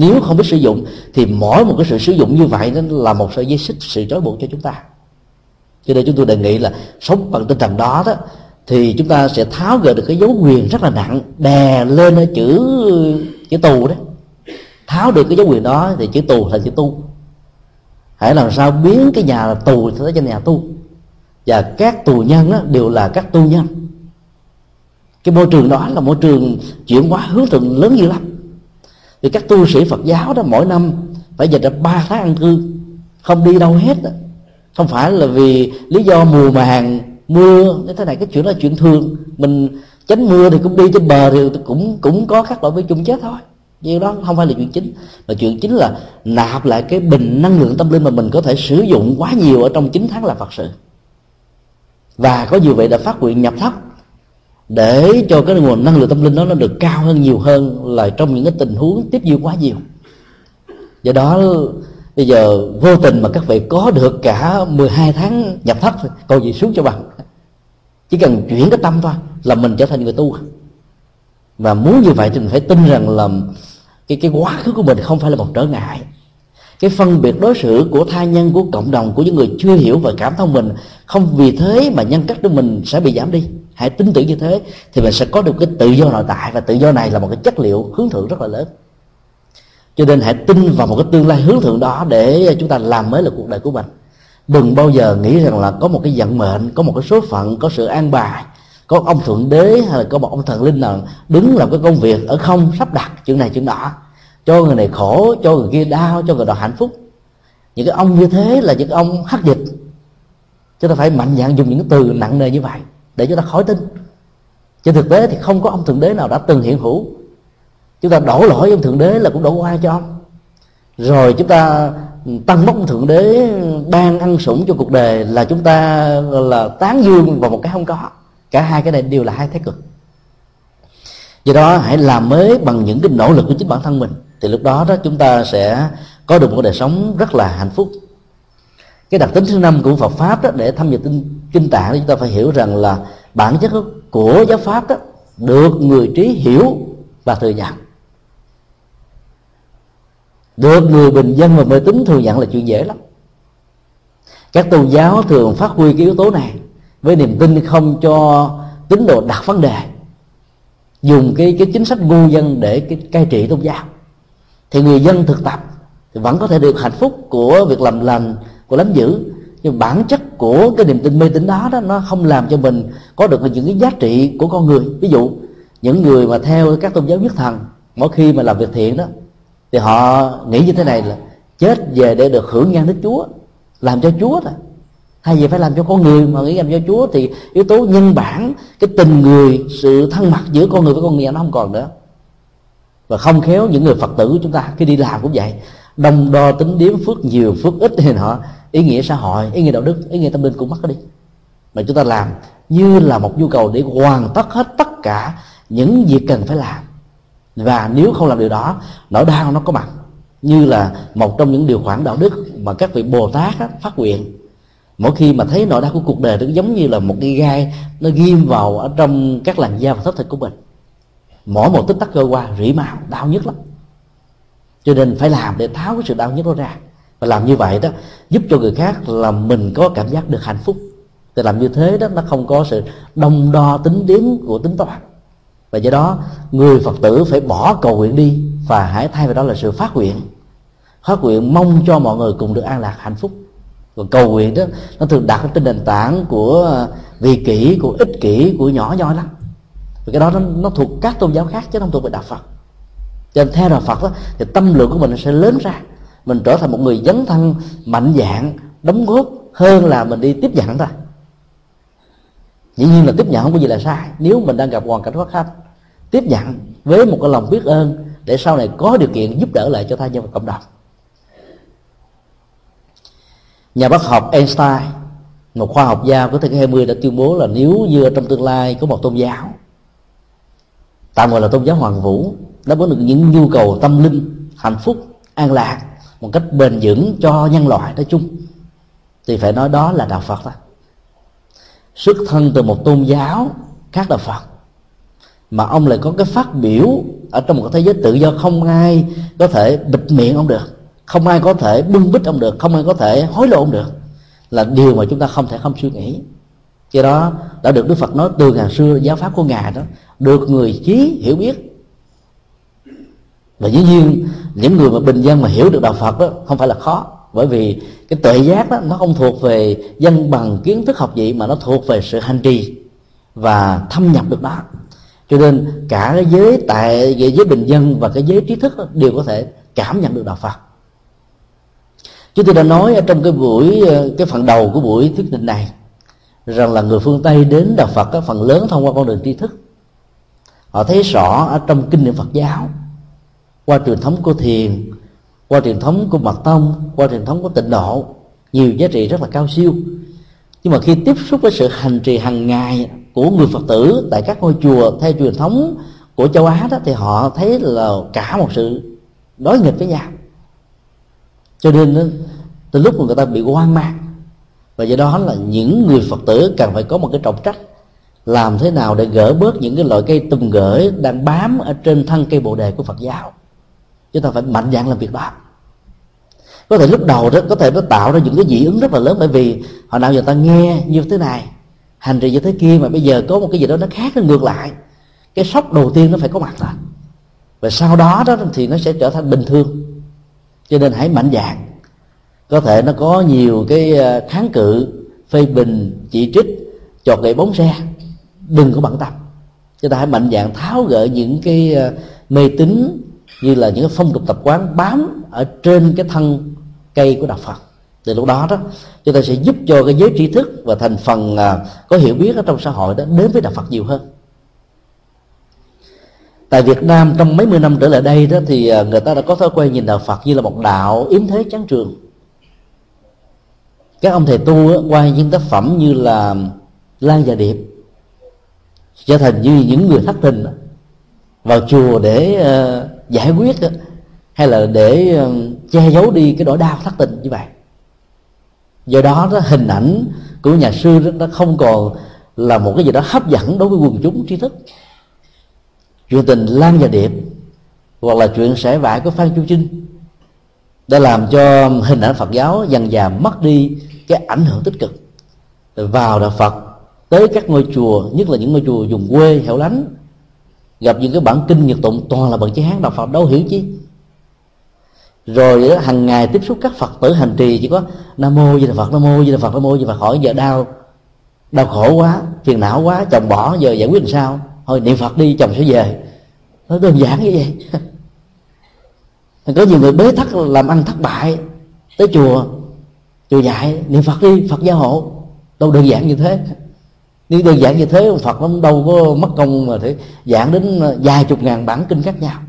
Nếu không biết sử dụng thì mỗi một cái sự sử dụng như vậy nó là một sợi dây xích sự trói buộc cho chúng ta. Cho nên chúng tôi đề nghị là sống bằng tinh thần đó, đó thì chúng ta sẽ tháo gỡ được cái dấu quyền rất là nặng đè lên ở chữ tù đó. Tháo được cái dấu quyền đó thì chữ tù thành chữ tu. Hãy làm sao biến cái nhà tù trở thành nhà tu. Và các tù nhân đó đều là các tu nhân. Cái môi trường đó là môi trường chuyển hóa hướng thượng lớn dữ lắm. Thì các tu sĩ Phật giáo đó mỗi năm phải dành ra 3 tháng ăn cư, không đi đâu hết đó. Không phải là vì lý do mùa màng mưa như thế này, cái chuyện đó là chuyện thường. Mình tránh mưa thì cũng đi trên bờ thì cũng có các loại vi trùng chết thôi. Điều đó không phải là chuyện chính, mà chuyện chính là nạp lại cái bình năng lượng tâm linh mà mình có thể sử dụng quá nhiều ở trong 9 tháng là Phật sự. Và có như vậy đã phát nguyện nhập thấp để cho cái nguồn năng lượng tâm linh đó nó được cao hơn, nhiều hơn là trong những cái tình huống tiếp duyên quá nhiều. Do đó bây giờ vô tình mà các vị có được cả 12 tháng nhập thất, còn gì xuống cho bằng. Chỉ cần chuyển cái tâm thôi là mình trở thành người tu. Và muốn như vậy thì mình phải tin rằng là cái quá khứ của mình không phải là một trở ngại. Cái phân biệt đối xử của tha nhân, của cộng đồng, của những người chưa hiểu và cảm thông mình, không vì thế mà nhân cách của mình sẽ bị giảm đi. Hãy tin tưởng như thế thì mình sẽ có được cái tự do nội tại, và tự do này là một cái chất liệu hướng thượng rất là lớn. Cho nên hãy tin vào một cái tương lai hướng thượng đó để chúng ta làm mới là cuộc đời của mình. Đừng bao giờ nghĩ rằng là có một cái vận mệnh, có một cái số phận, có sự an bài, có ông thượng đế hay là có một ông thần linh nào đứng làm cái công việc ở không sắp đặt chuyện này chuyện đó, cho người này khổ, cho người kia đau, cho người đó hạnh phúc. Những cái ông như thế là những ông hắc dịch. Chúng ta phải mạnh dạn dùng những từ nặng nề như vậy để chúng ta khỏi tin. Trên thực tế thì không có ông thượng đế nào đã từng hiện hữu. Chúng ta đổ lỗi ông thượng đế là cũng đổ oai cho ông. Rồi chúng ta tăng mốc ông thượng đế ban ăn sủng cho cuộc đời là chúng ta là tán dương vào một cái không có. Cả hai cái này đều là hai thái cực. Do đó hãy làm mới bằng những cái nỗ lực của chính bản thân mình, thì lúc đó chúng ta sẽ có được một đời sống rất là hạnh phúc. Cái đặc tính thứ 5 của Phật pháp đó, để thâm nhập kinh tạng, chúng ta phải hiểu rằng là bản chất của giáo pháp đó được người trí hiểu và thừa nhận, được người bình dân và mê tín thừa nhận là chuyện dễ lắm. Các tôn giáo thường phát huy cái yếu tố này với niềm tin không cho tín đồ đặt vấn đề, dùng cái chính sách ngu dân để cái cai trị tôn giáo. Thì người dân thực tập thì vẫn có thể được hạnh phúc của việc làm lành, của lắm dữ, nhưng bản chất của cái niềm tin mê tín đó nó không làm cho mình có được những cái giá trị của con người. Ví dụ những người mà theo các tôn giáo nhất thần, mỗi khi mà làm việc thiện đó thì họ nghĩ như thế này là chết về để được hưởng nhan đức Chúa, làm cho Chúa thôi, thay vì phải làm cho con người mà nghĩ làm cho Chúa. Thì yếu tố nhân bản, cái tình người, sự thân mật giữa con người với con người nó không còn nữa. Và không khéo những người Phật tử của chúng ta khi đi làm cũng vậy, đông đo tính điếm, phước nhiều phước ít thì họ ý nghĩa xã hội, ý nghĩa đạo đức, ý nghĩa tâm linh cũng mất đi. Mà chúng ta làm như là một nhu cầu để hoàn tất hết tất cả những việc cần phải làm, và nếu không làm điều đó nỗi đau nó có mặt, như là một trong những điều khoản đạo đức mà các vị Bồ Tát á, phát nguyện. Mỗi khi mà thấy nỗi đau của cuộc đời nó giống như là một cái gai nó ghim vào ở trong các làn da và thớ thịt của mình, mỗi một tích tắc trôi qua rỉ máu, đau nhức lắm. Cho nên phải làm để tháo cái sự đau nhức đó ra, và làm như vậy đó giúp cho người khác là mình có cảm giác được hạnh phúc. Thì làm như thế đó nó không có sự đông đo tính điểm của tính toán. Và do đó người Phật tử phải bỏ cầu nguyện đi, và hãy thay vào đó là sự phát nguyện. Phát nguyện mong cho mọi người cùng được an lạc hạnh phúc. Còn cầu nguyện đó nó thường đặt trên nền tảng của vị kỷ, của ích kỷ, của nhỏ nhoi lắm. Và cái đó nó thuộc các tôn giáo khác chứ không thuộc về đạo Phật. Cho nên theo đạo Phật đó, thì tâm lượng của mình sẽ lớn ra, mình trở thành một người dấn thân mạnh dạn đóng góp hơn là mình đi tiếp nhận thôi. Dĩ nhiên là tiếp nhận không có gì là sai, nếu mình đang gặp hoàn cảnh khó khăn tiếp nhận với một cái lòng biết ơn để sau này có điều kiện giúp đỡ lại cho tha nhân và cộng đồng. Nhà bác học Einstein, một khoa học gia của thế kỷ 20, đã tuyên bố là nếu như trong tương lai có một tôn giáo tạm gọi là tôn giáo hoàn vũ đáp ứng được những nhu cầu tâm linh, hạnh phúc, an lạc một cách bền vững cho nhân loại nói chung, thì phải nói đó là đạo Phật thôi. Xuất thân từ một tôn giáo khác đạo Phật mà ông lại có cái phát biểu ở trong một thế giới tự do không ai có thể bịt miệng ông được, không ai có thể bưng bít ông được, không ai có thể hối lộ ông được, là điều mà chúng ta không thể không suy nghĩ. Cái đó đã được Đức Phật nói từ ngàn xưa, giáo pháp của Ngài đó được người trí hiểu biết. Và dĩ nhiên những người mà bình dân mà hiểu được đạo Phật đó không phải là khó, bởi vì cái tuệ giác đó nó không thuộc về dân bằng kiến thức học vị, mà nó thuộc về sự hành trì và thâm nhập được đó. Cho nên cả cái giới tại giới bình dân và cái giới trí thức đều có thể cảm nhận được đạo Phật. Chúng tôi đã nói ở trong cái phần đầu của buổi thuyết trình này rằng là người phương Tây đến đạo Phật đó, phần lớn thông qua con đường tri thức. Họ thấy rõ ở trong kinh điển Phật giáo, qua truyền thống của thiền, qua truyền thống của mật tông, qua truyền thống của tịnh độ, nhiều giá trị rất là cao siêu. Nhưng mà khi tiếp xúc với sự hành trì hàng ngày của người Phật tử tại các ngôi chùa theo truyền thống của châu Á đó, thì họ thấy là cả một sự đối nghịch với nhau. Cho nên từ lúc mà người ta bị hoang mang, và do đó là những người Phật tử cần phải có một cái trọng trách, làm thế nào để gỡ bớt những cái loại cây tùm gửi đang bám ở trên thân cây bồ đề của Phật giáo. Chúng ta phải mạnh dạn làm việc đó. Có thể lúc đầu đó có thể nó tạo ra những cái dị ứng rất là lớn, bởi vì hồi nào giờ ta nghe như thế này, hành trì như thế kia, mà bây giờ có một cái gì đó nó khác, nó ngược lại. Cái sốc đầu tiên nó phải có mặt thôi, và sau đó đó thì nó sẽ trở thành bình thường. Cho nên hãy mạnh dạn. Có thể nó có nhiều cái kháng cự, phê bình, chỉ trích, chọt gậy bóng xe, đừng có bận tâm. Chúng ta hãy mạnh dạn tháo gỡ những cái mê tín như là những cái phong tục tập quán bám ở trên cái thân cây của đạo Phật. Từ lúc đó đó chúng ta sẽ giúp cho cái giới tri thức và thành phần có hiểu biết ở trong xã hội đó đến với đạo Phật nhiều hơn. Tại Việt Nam trong mấy mươi năm trở lại đây đó thì người ta đã có thói quen nhìn đạo Phật như là một đạo yếm thế chán trường. Các ông thầy tu qua những tác phẩm như là Lan và Điệp trở thành như những người thất tình vào chùa để giải quyết, hay là để che giấu đi cái nỗi đau thất tình như vậy. Do đó, hình ảnh của nhà sư nó không còn là một cái gì đó hấp dẫn đối với quần chúng tri thức. Chuyện tình Lan và Điệp hoặc là chuyện sẻ vải của Phan Chu Trinh đã làm cho hình ảnh Phật giáo dần dần mất đi cái ảnh hưởng tích cực. Vào đạo Phật, tới các ngôi chùa, nhất là những ngôi chùa vùng quê hẻo lánh, gặp những cái bản kinh Nhật tụng toàn là bằng chữ Hán, đạo Phật đâu hiểu chi. Rồi hàng ngày tiếp xúc các Phật tử hành trì chỉ có Nam Mô Di Đà Phật, Nam Mô Di Đà Phật, Nam Mô Di Đà Phật. Hỏi giờ đau khổ quá, phiền não quá, chồng bỏ, giờ giải quyết làm sao? Thôi niệm Phật đi, chồng sẽ về. Nó đơn giản như vậy. Có nhiều người bế tắc làm ăn thất bại, tới chùa dạy niệm Phật đi, Phật gia hộ. Đâu đơn giản như thế. Nếu đơn giản như thế Phật nó đâu có mất công mà phải giảng đến vài chục ngàn bản kinh khác nhau.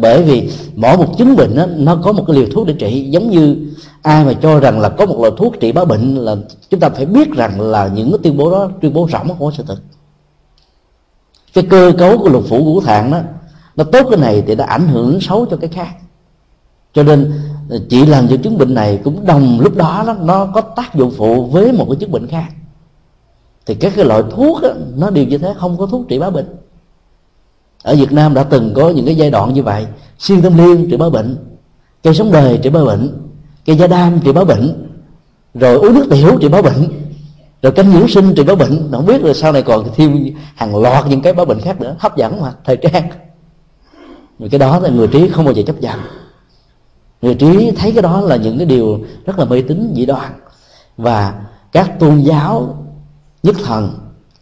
Bởi vì mỗi một chứng bệnh đó, nó có một cái liều thuốc để trị. Giống như ai mà cho rằng là có một loại thuốc trị bá bệnh, là chúng ta phải biết rằng là những cái tuyên bố đó, tuyên bố rỗng, không có sự thật. Cái cơ cấu của lục phủ ngũ tạng đó, nó tốt cái này thì đã ảnh hưởng xấu cho cái khác. Cho nên chỉ làm những chứng bệnh này cũng đồng lúc đó nó có tác dụng phụ với một cái chứng bệnh khác. Thì các cái loại thuốc đó, nó đều như thế, không có thuốc trị bá bệnh. Ở Việt Nam đã từng có những cái giai đoạn như vậy. Xuyên tâm liên trị bá bệnh, cây sống đời trị bá bệnh, cây da đam trị bá bệnh, rồi uống nước tiểu trị bá bệnh, rồi canh dưỡng sinh trị bá bệnh. Không biết rồi sau này còn thêm hàng loạt những cái bá bệnh khác nữa, hấp dẫn mà, thời trang. Vì cái đó là người trí không bao giờ chấp nhận. Người trí thấy cái đó là những cái điều rất là mê tín dị đoan. Và các tôn giáo nhất thần,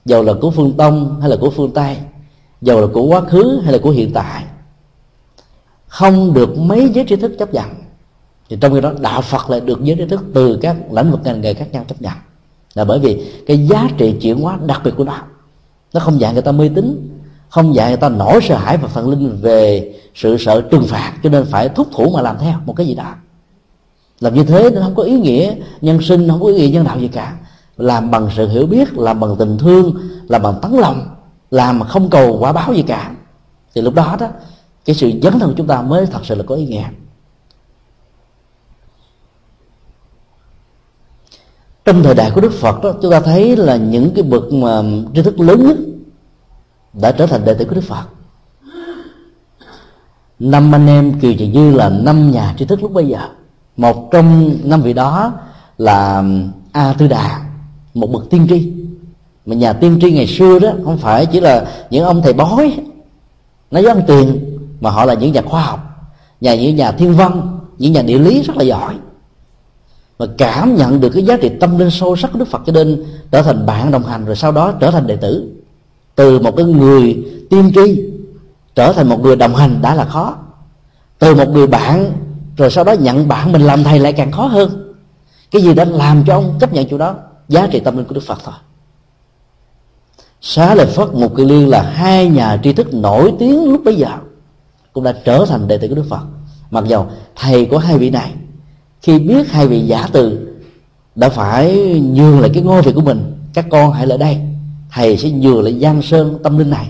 dầu là của phương Tông hay là của phương Tây, dầu là của quá khứ hay là của hiện tại, không được mấy giới tri thức chấp nhận. Thì trong khi đó đạo Phật lại được giới tri thức từ các lĩnh vực ngành nghề khác nhau chấp nhận, là bởi vì cái giá trị chuyển hóa đặc biệt của nó không dạy người ta mê tín, không dạy người ta nổi sợ hãi và phần linh về sự sợ trừng phạt. Cho nên phải thúc thủ mà làm theo một cái gì đó. Làm như thế nó không có ý nghĩa nhân sinh, không có ý nghĩa nhân đạo gì cả. Làm bằng sự hiểu biết, làm bằng tình thương, làm bằng tấm lòng, làm mà không cầu quả báo gì cả. Thì lúc đó đó, cái sự dấn thân của chúng ta mới thật sự là có ý nghĩa. Trong thời đại của Đức Phật đó, chúng ta thấy là những cái bậc mà tri thức lớn nhất đã trở thành đệ tử của Đức Phật. năm anh em Kiều Trần Dư là năm nhà tri thức lúc bây giờ. Một trong năm vị đó là A Tư Đà, một bậc tiên tri. Mà nhà tiên tri ngày xưa đó không phải chỉ là những ông thầy bói nói với ông tiền, mà họ là những nhà khoa học, những nhà thiên văn, những nhà địa lý rất là giỏi, mà cảm nhận được cái giá trị tâm linh sâu sắc của Đức Phật, cho nên trở thành bạn đồng hành, rồi sau đó trở thành đệ tử. Từ một cái người tiên tri trở thành một người đồng hành đã là khó, từ một người bạn rồi sau đó nhận bạn mình làm thầy lại càng khó hơn. Cái gì đã làm cho ông chấp nhận chỗ đó? Giá trị tâm linh của Đức Phật thôi. Xá Lợi Phất, Mục Kiền Liên là hai nhà tri thức nổi tiếng lúc bấy giờ cũng đã trở thành đệ tử của Đức Phật. Mặc dầu thầy của hai vị này khi biết hai vị giả từ đã phải nhường lại cái ngôi vị của mình, các con hãy lại đây, thầy sẽ nhường lại giang sơn tâm linh này,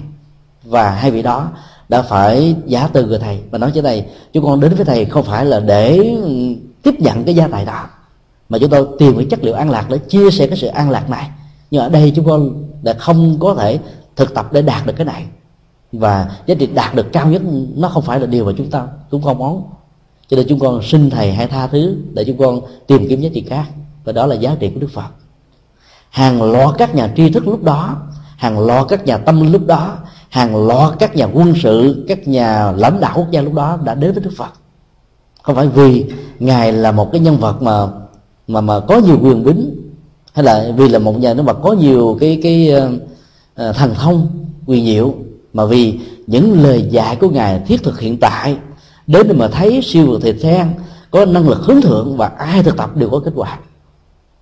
và hai vị đó đã phải giả từ người thầy và nói thế này: chúng con đến với thầy không phải là để tiếp nhận cái gia tài đó, mà chúng tôi tìm cái chất liệu an lạc để chia sẻ cái sự an lạc này, nhưng ở đây chúng con đã không có thể thực tập để đạt được cái này, và giá trị đạt được cao nhất nó không phải là điều mà chúng ta cũng không muốn, cho nên chúng con xin thầy hãy tha thứ để chúng con tìm kiếm giá trị khác. Và đó là giá trị của Đức Phật. Hàng loạt các nhà tri thức lúc đó, hàng loạt các nhà tâm linh lúc đó, hàng loạt các nhà quân sự, các nhà lãnh đạo quốc gia lúc đó đã đến với Đức Phật. Không phải vì ngài là một cái nhân vật mà có nhiều quyền bính, hay là vì là một nhà nhân vật có nhiều cái thành thông quyền diệu, mà vì những lời dạy của ngài thiết thực hiện tại, đến để mà thấy siêu vượt thịt sen, có năng lực hướng thượng, và ai thực tập đều có kết quả,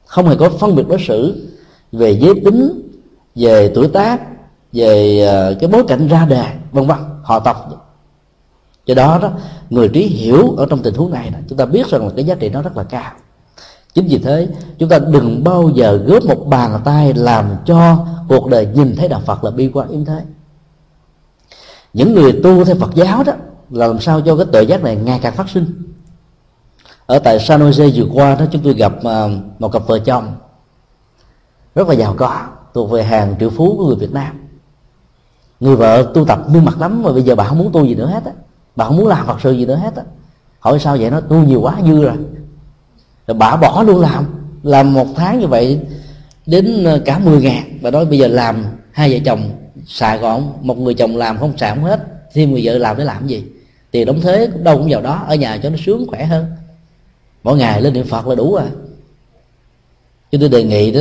không hề có phân biệt đối xử về giới tính, về tuổi tác, về cái bối cảnh ra đề, vân vân, họ tộc. Do đó đó, người trí hiểu ở trong tình huống này, chúng ta biết rằng là cái giá trị nó rất là cao. Chính vì thế chúng ta đừng bao giờ góp một bàn tay làm cho cuộc đời nhìn thấy đạo Phật là bi quan yếm thế. Những người tu theo Phật giáo đó là làm sao cho cái tuệ giác này ngày càng phát sinh. Ở tại San Jose vừa qua đó, chúng tôi gặp một cặp vợ chồng rất là giàu có, thuộc về hàng triệu phú của người Việt Nam. Người vợ tu tập miên mật lắm, mà bây giờ bà không muốn tu gì nữa hết á, bà không muốn làm Phật sự gì nữa hết á. Hỏi sao vậy? Nó tu nhiều quá dư rồi bà bỏ luôn làm một tháng như vậy đến cả 10.000. Bà nói bây giờ làm hai vợ chồng xài còn một người chồng làm không xài không hết, thêm người vợ làm để làm gì? Tiền đóng thế cũng đâu cũng vào đó, ở nhà cho nó sướng khỏe hơn, mỗi ngày lên niệm Phật là đủ rồi. Chứ tôi đề nghị đó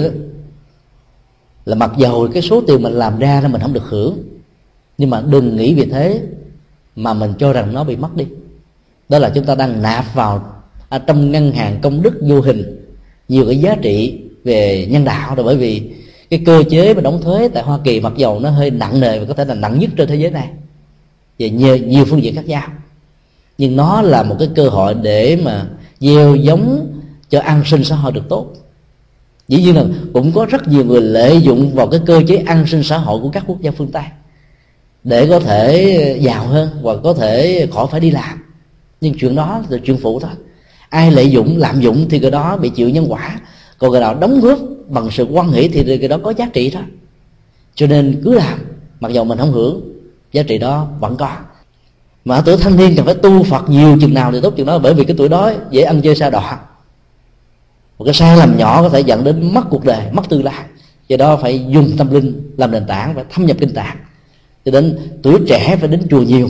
là mặc dầu cái số tiền mình làm ra là mình không được hưởng, nhưng mà đừng nghĩ vì thế mà mình cho rằng nó bị mất đi. Đó là chúng ta đang nạp vào trong ngân hàng công đức vô hình nhiều cái giá trị về nhân đạo rồi. Bởi vì cái cơ chế mà đóng thuế tại Hoa Kỳ mặc dầu nó hơi nặng nề và có thể là nặng nhất trên thế giới này về nhiều phương diện khác nhau, nhưng nó là một cái cơ hội để mà gieo giống cho an sinh xã hội được tốt. Dĩ nhiên là cũng có rất nhiều người lợi dụng vào cái cơ chế an sinh xã hội của các quốc gia phương Tây để có thể giàu hơn và có thể khỏi phải đi làm, nhưng chuyện đó là chuyện phụ thôi. Ai lợi dụng lạm dụng thì cái đó bị chịu nhân quả, còn người nào đóng góp bằng sự quan hỷ thì cái đó có giá trị thôi. Cho nên cứ làm mặc dầu mình không hưởng, giá trị đó vẫn có. Mà ở tuổi thanh niên cần phải tu Phật nhiều chừng nào thì tốt chừng đó, bởi vì cái tuổi đó dễ ăn chơi sa đọa, một cái sai lầm nhỏ có thể dẫn đến mất cuộc đời, mất tương lai. Do đó phải dùng tâm linh làm nền tảng và thâm nhập kinh tạng. Cho đến tuổi trẻ phải đến chùa nhiều,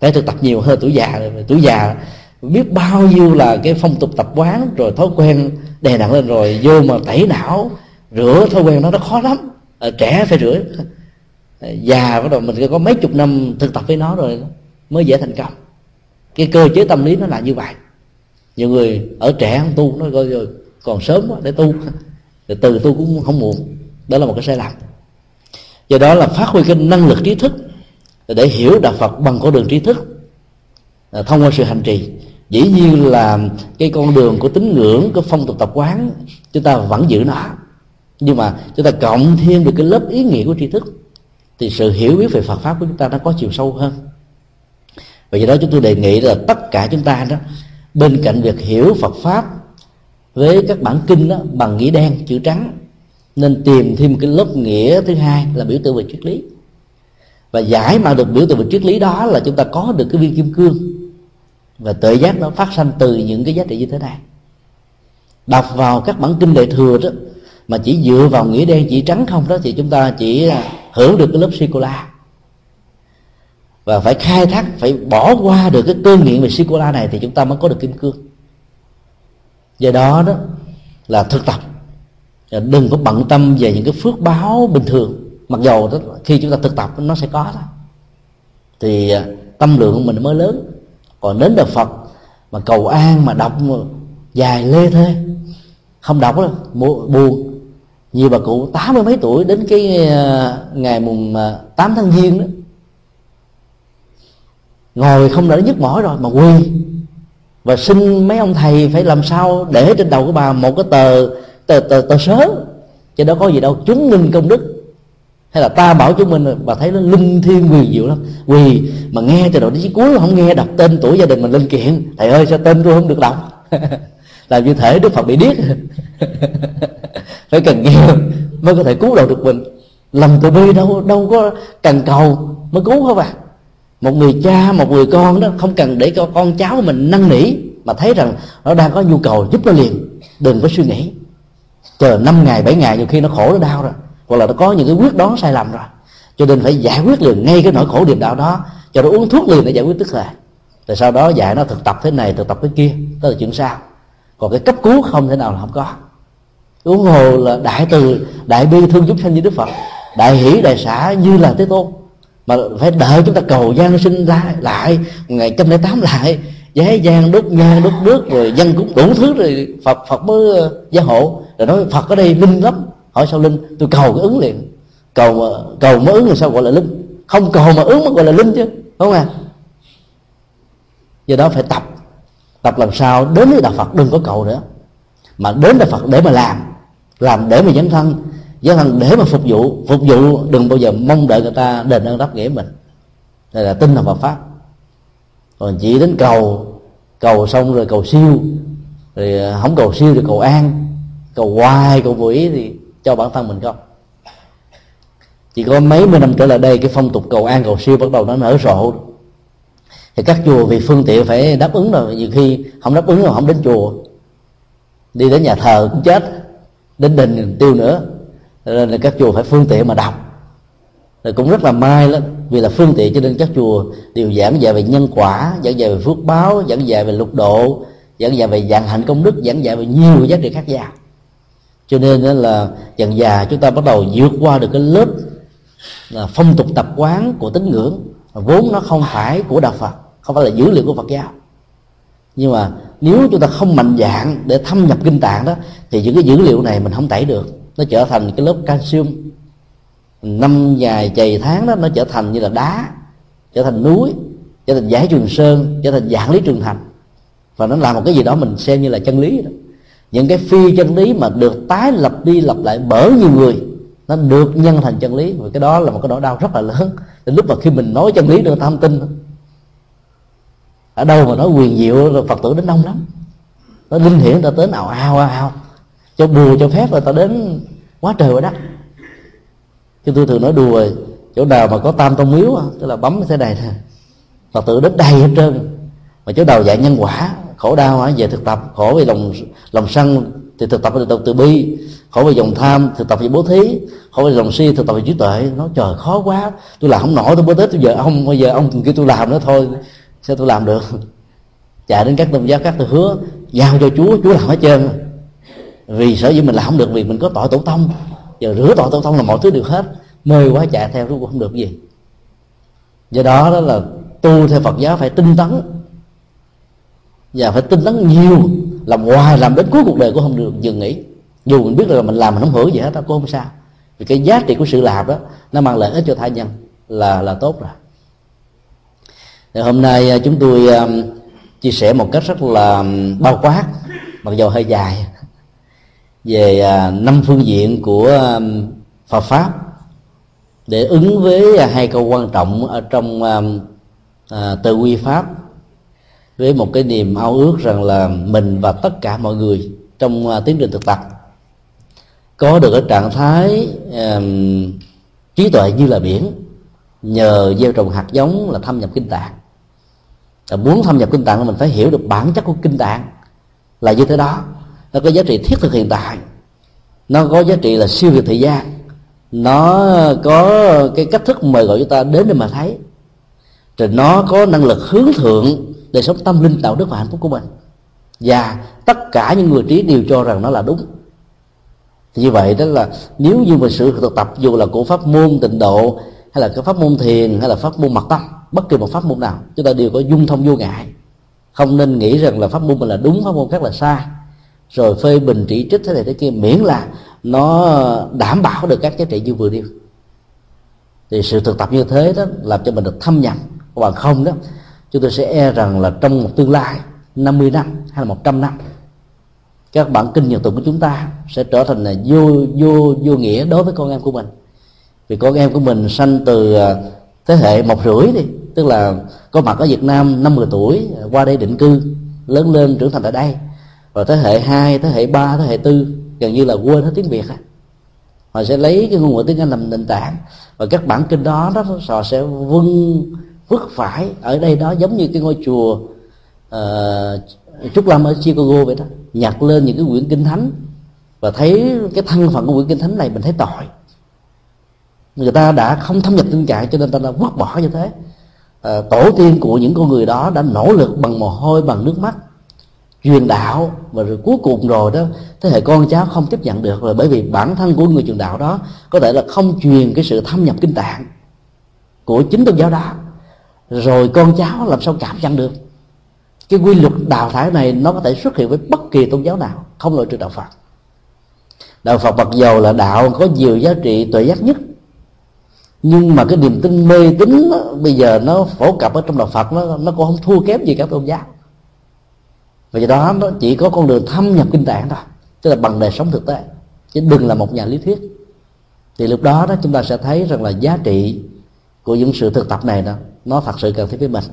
phải thực tập nhiều hơn tuổi già. Tuổi già biết bao nhiêu là cái phong tục tập quán rồi thói quen đè nặng lên, rồi vô mà tẩy não rửa thói quen đó nó khó lắm. Trẻ phải rửa, già bắt đầu mình có mấy chục năm thực tập với nó rồi mới dễ thành công. Cái cơ chế tâm lý nó là như vậy. Nhiều người ở trẻ không tu, nó coi rồi còn sớm quá để tu, rồi từ tu cũng không muộn. Đó là một cái sai lầm. Do đó là phát huy cái năng lực trí thức để hiểu đạo Phật bằng con đường trí thức, thông qua sự hành trì. Dĩ nhiên là cái con đường của tín ngưỡng, cái phong tục tập quán chúng ta vẫn giữ nó, nhưng mà chúng ta cộng thêm được cái lớp ý nghĩa của tri thức thì sự hiểu biết về Phật pháp của chúng ta nó có chiều sâu hơn. Và do đó chúng tôi đề nghị là tất cả chúng ta đó, bên cạnh việc hiểu Phật pháp với các bản kinh đó bằng nghĩa đen chữ trắng, nên tìm thêm cái lớp nghĩa thứ hai là biểu tượng về triết lý. Và giải mà được biểu tượng về triết lý đó là chúng ta có được cái viên kim cương, và tự giác nó phát sanh từ những cái giá trị như thế này. Đọc vào các bản kinh đại thừa đó mà chỉ dựa vào nghĩa đen chỉ trắng không đó thì chúng ta chỉ hưởng được cái lớp sô-cô-la, và phải khai thác, phải bỏ qua được cái cơn nghiện về sô-cô-la này thì chúng ta mới có được kim cương. Do đó đó là thực tập, đừng có bận tâm về những cái phước báo bình thường, mặc dù đó, khi chúng ta thực tập nó sẽ có đó. Thì tâm lượng của mình mới lớn. Còn đến đời Phật mà cầu an mà đọc dài lê thê, không đọc đâu buồn. Nhiều bà cụ 80 mấy tuổi đến cái ngày mùng 8 tháng Giêng đó, ngồi không đã nhức mỏi rồi mà quỳ và xin mấy ông thầy phải làm sao để trên đầu của bà một cái tờ sớ, chứ đâu có gì đâu chứng minh công đức hay là ta bảo chúng mình. Bà thấy nó linh thiêng quyền diệu lắm, quỳ mà nghe từ đầu đến cuối không nghe đọc tên tuổi gia đình mình lên kiện. Thầy ơi, sao tên tôi không được đọc? Làm như thể Đức Phật bị điếc. Phải cần nhiều mới có thể cứu đầu được mình. Lòng từ bi đâu có cần cầu mới cứu không à. Một người cha, một người con đó không cần để cho con cháu của mình năn nỉ, mà thấy rằng nó đang có nhu cầu giúp nó liền, đừng có suy nghĩ chờ 5 ngày 7 ngày, nhiều khi nó khổ nó đau rồi, hoặc là nó có những cái quyết đoán sai lầm rồi, cho nên phải giải quyết liền ngay cái nỗi khổ điềm đạo đó, cho nó uống thuốc liền để giải quyết tức thời. Rồi sau đó dạy nó thực tập thế này, thực tập thế kia, đó là chuyện sau. Còn cái cấp cứu không thể nào là không có. Huống hồ là đại từ đại bi thương giúp sanh như Đức Phật, đại hỷ đại xã như là Thế Tôn, mà phải đợi chúng ta cầu gian sinh ra lại ngày 108 lại, giấy gian đốt nhang đốt nước rồi dân cũng đủ thứ rồi Phật mới gia hộ. Rồi nói Phật ở đây linh lắm, hỏi sao linh? Tôi cầu cái ứng liền. Cầu mà ứng là sao gọi là linh? Không cầu mà ứng mới gọi là linh chứ, đúng không ạ? Do đó phải tập làm sao đến với đạo Phật đừng có cầu nữa, mà đến đạo Phật để mà làm để mà dấn thân để mà phục vụ, đừng bao giờ mong đợi người ta đền ơn đáp nghĩa mình. Đây là tinh thần Phật pháp. Còn chỉ đến cầu xong rồi cầu siêu, rồi không cầu siêu rồi cầu an, cầu hoài cầu vui thì cho bản thân mình không. Chỉ có mấy mươi năm trở lại đây cái phong tục cầu an cầu siêu bắt đầu nó nở rộ, thì các chùa vì phương tiện phải đáp ứng rồi, nhiều khi không đáp ứng rồi không đến chùa, đi đến nhà thờ cũng chết, đến đình tiêu nữa, nên là các chùa phải phương tiện mà đọc. Rồi cũng rất là may lắm, vì là phương tiện cho nên các chùa đều giảng dạy về nhân quả, giảng dạy về phước báo, giảng dạy về lục độ, giảng dạy về dạng hạnh công đức, giảng dạy về nhiều giá trị khác nhau. Cho nên là dần dà chúng ta bắt đầu vượt qua được cái lớp là phong tục tập quán của tín ngưỡng vốn nó không phải của đạo Phật, không phải là dữ liệu của Phật giáo. Nhưng mà nếu chúng ta không mạnh dạn để thâm nhập kinh tạng đó thì những cái dữ liệu này mình không tẩy được, nó trở thành cái lớp calcium. Năm dài chày tháng đó nó trở thành như là đá, trở thành núi, trở thành giải Trường Sơn, trở thành dạng lý Trường Thành, và nó làm một cái gì đó mình xem như là chân lý đó. Những cái phi chân lý mà được tái lập đi lập lại bởi nhiều người, nó được nhân thành chân lý, và cái đó là một cái nỗi đau rất là lớn. Đến lúc mà khi mình nói chân lý được ta không tin. Ở đâu mà nói quyền diệu Phật tử đến đông lắm, nó linh hiển ta đến ào, cho đùa cho phép là ta đến quá trời quá đất. Chứ tôi thường nói đùa, chỗ nào mà có tam tông miếu tức là bấm như thế này nè, Phật tử đến đầy hết trơn. Mà chỗ nào dạy nhân quả, khổ đau về thực tập, khổ về lòng sân thì thực tập về từ bi, khổ về dòng tham thực tập về bố thí, khổ về lòng si thực tập về trí tuệ. Nó trời khó quá, tôi làm không nổi, tôi bố thí tôi giờ ông kêu tôi làm nữa thôi, sao tôi làm được? Chạy đến các tôn giáo khác tôi hứa giao cho Chúa làm hết trơn, vì sở dĩ mình làm không được vì mình có tội tổ tông, giờ rửa tội tổ tông là mọi thứ được hết, mê quá chạy theo cũng không được gì. Do đó là tu theo Phật giáo phải tinh tấn, và phải tinh tấn nhiều, làm hoài làm đến cuối cuộc đời cũng không được dừng nghỉ. Dù mình biết là mình làm mình không hưởng gì hết, đó cũng không sao, vì cái giá trị của sự làm đó nó mang lợi ích cho tha nhân là tốt rồi. Thì hôm nay chúng tôi chia sẻ một cách rất là bao quát, mặc dù hơi dài, về 5 phương diện của Phật pháp để ứng với 2 câu quan trọng ở trong Từ Quy Pháp, với một cái niềm ao ước rằng là mình và tất cả mọi người trong tiến trình thực tập có được ở trạng thái trí tuệ như là biển, nhờ gieo trồng hạt giống là thâm nhập kinh tạng. Và muốn thâm nhập kinh tạng là mình phải hiểu được bản chất của kinh tạng là như thế đó. Nó có giá trị thiết thực hiện tại, nó có giá trị là siêu việt thời gian, nó có cái cách thức mời gọi chúng ta đến để mà thấy, rồi nó có năng lực hướng thượng đời sống tâm linh, đạo đức và hạnh phúc của mình. Và tất cả những người trí đều cho rằng nó là đúng. Thì như vậy đó là nếu như mình sự thực tập dù là của pháp môn tịnh độ hay là cái pháp môn thiền hay là pháp môn mật tông, bất kỳ một pháp môn nào chúng ta đều có dung thông vô ngại, không nên nghĩ rằng là pháp môn mình là đúng, pháp môn khác là sai, rồi phê bình chỉ trích thế này thế kia, miễn là nó đảm bảo được các giá trị như vừa điêu. Thì sự thực tập như thế đó làm cho mình được thâm nhập, còn không đó chúng tôi sẽ e rằng là trong một tương lai 50 năm hay là 100 năm các bản kinh Nhật Tụng của chúng ta sẽ trở thành là vô nghĩa đối với con em của mình. Vì con em của mình sanh từ thế hệ 1 rưỡi đi, tức là có mặt ở Việt Nam 50 tuổi, qua đây định cư, lớn lên trưởng thành tại đây, rồi thế hệ 2, thế hệ 3, thế hệ 4 gần như là quên hết tiếng Việt. Họ sẽ lấy cái ngôn ngữ tiếng Anh làm nền tảng, và các bản kinh đó họ sẽ vứt phải ở đây đó, giống như cái ngôi chùa Trúc Lâm ở Chicago vậy đó, nhặt lên những cái quyển kinh thánh và thấy cái thân phận của quyển kinh thánh này mình thấy tội. Người ta đã không thâm nhập tương trạng cho nên ta đã vứt bỏ như thế. Tổ tiên của những con người đó đã nỗ lực bằng mồ hôi, bằng nước mắt truyền đạo, và rồi cuối cùng rồi đó thế hệ con cháu không tiếp nhận được rồi, bởi vì bản thân của người truyền đạo đó có thể là không truyền cái sự thâm nhập kinh tạng của chính tôn giáo đó, rồi con cháu làm sao cảm nhận được. Cái quy luật đào thải này nó có thể xuất hiện với bất kỳ tôn giáo nào, không loại trừ đạo Phật. Đạo Phật mặc dầu là đạo có nhiều giá trị tuệ giác nhất, nhưng mà cái niềm tin mê tín bây giờ nó phổ cập ở trong đạo Phật, nó cũng không thua kém gì các tôn giáo. Và do đó nó chỉ có con đường thâm nhập kinh tạng thôi, tức là bằng đời sống thực tế, chứ đừng là một nhà lý thuyết. Thì lúc đó đó chúng ta sẽ thấy rằng là giá trị của những sự thực tập này đó nó thật sự cần thiết với mình.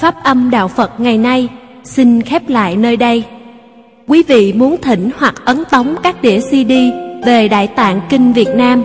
Pháp Âm Đạo Phật ngày nay xin khép lại nơi đây. Quý vị muốn thỉnh hoặc ấn tống các đĩa CD về Đại Tạng Kinh Việt Nam,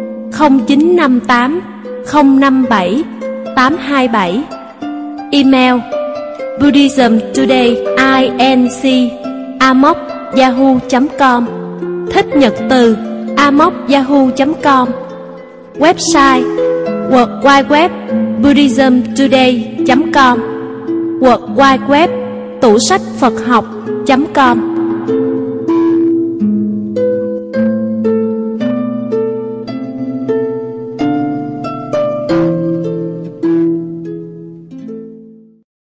0958 057 827, email buddhismtodayinc@yahoo.com, thichnhật từ@yahoo.com, website worldwideweb.buddhismtoday.com, worldwideweb.tủ sách Phật học.com.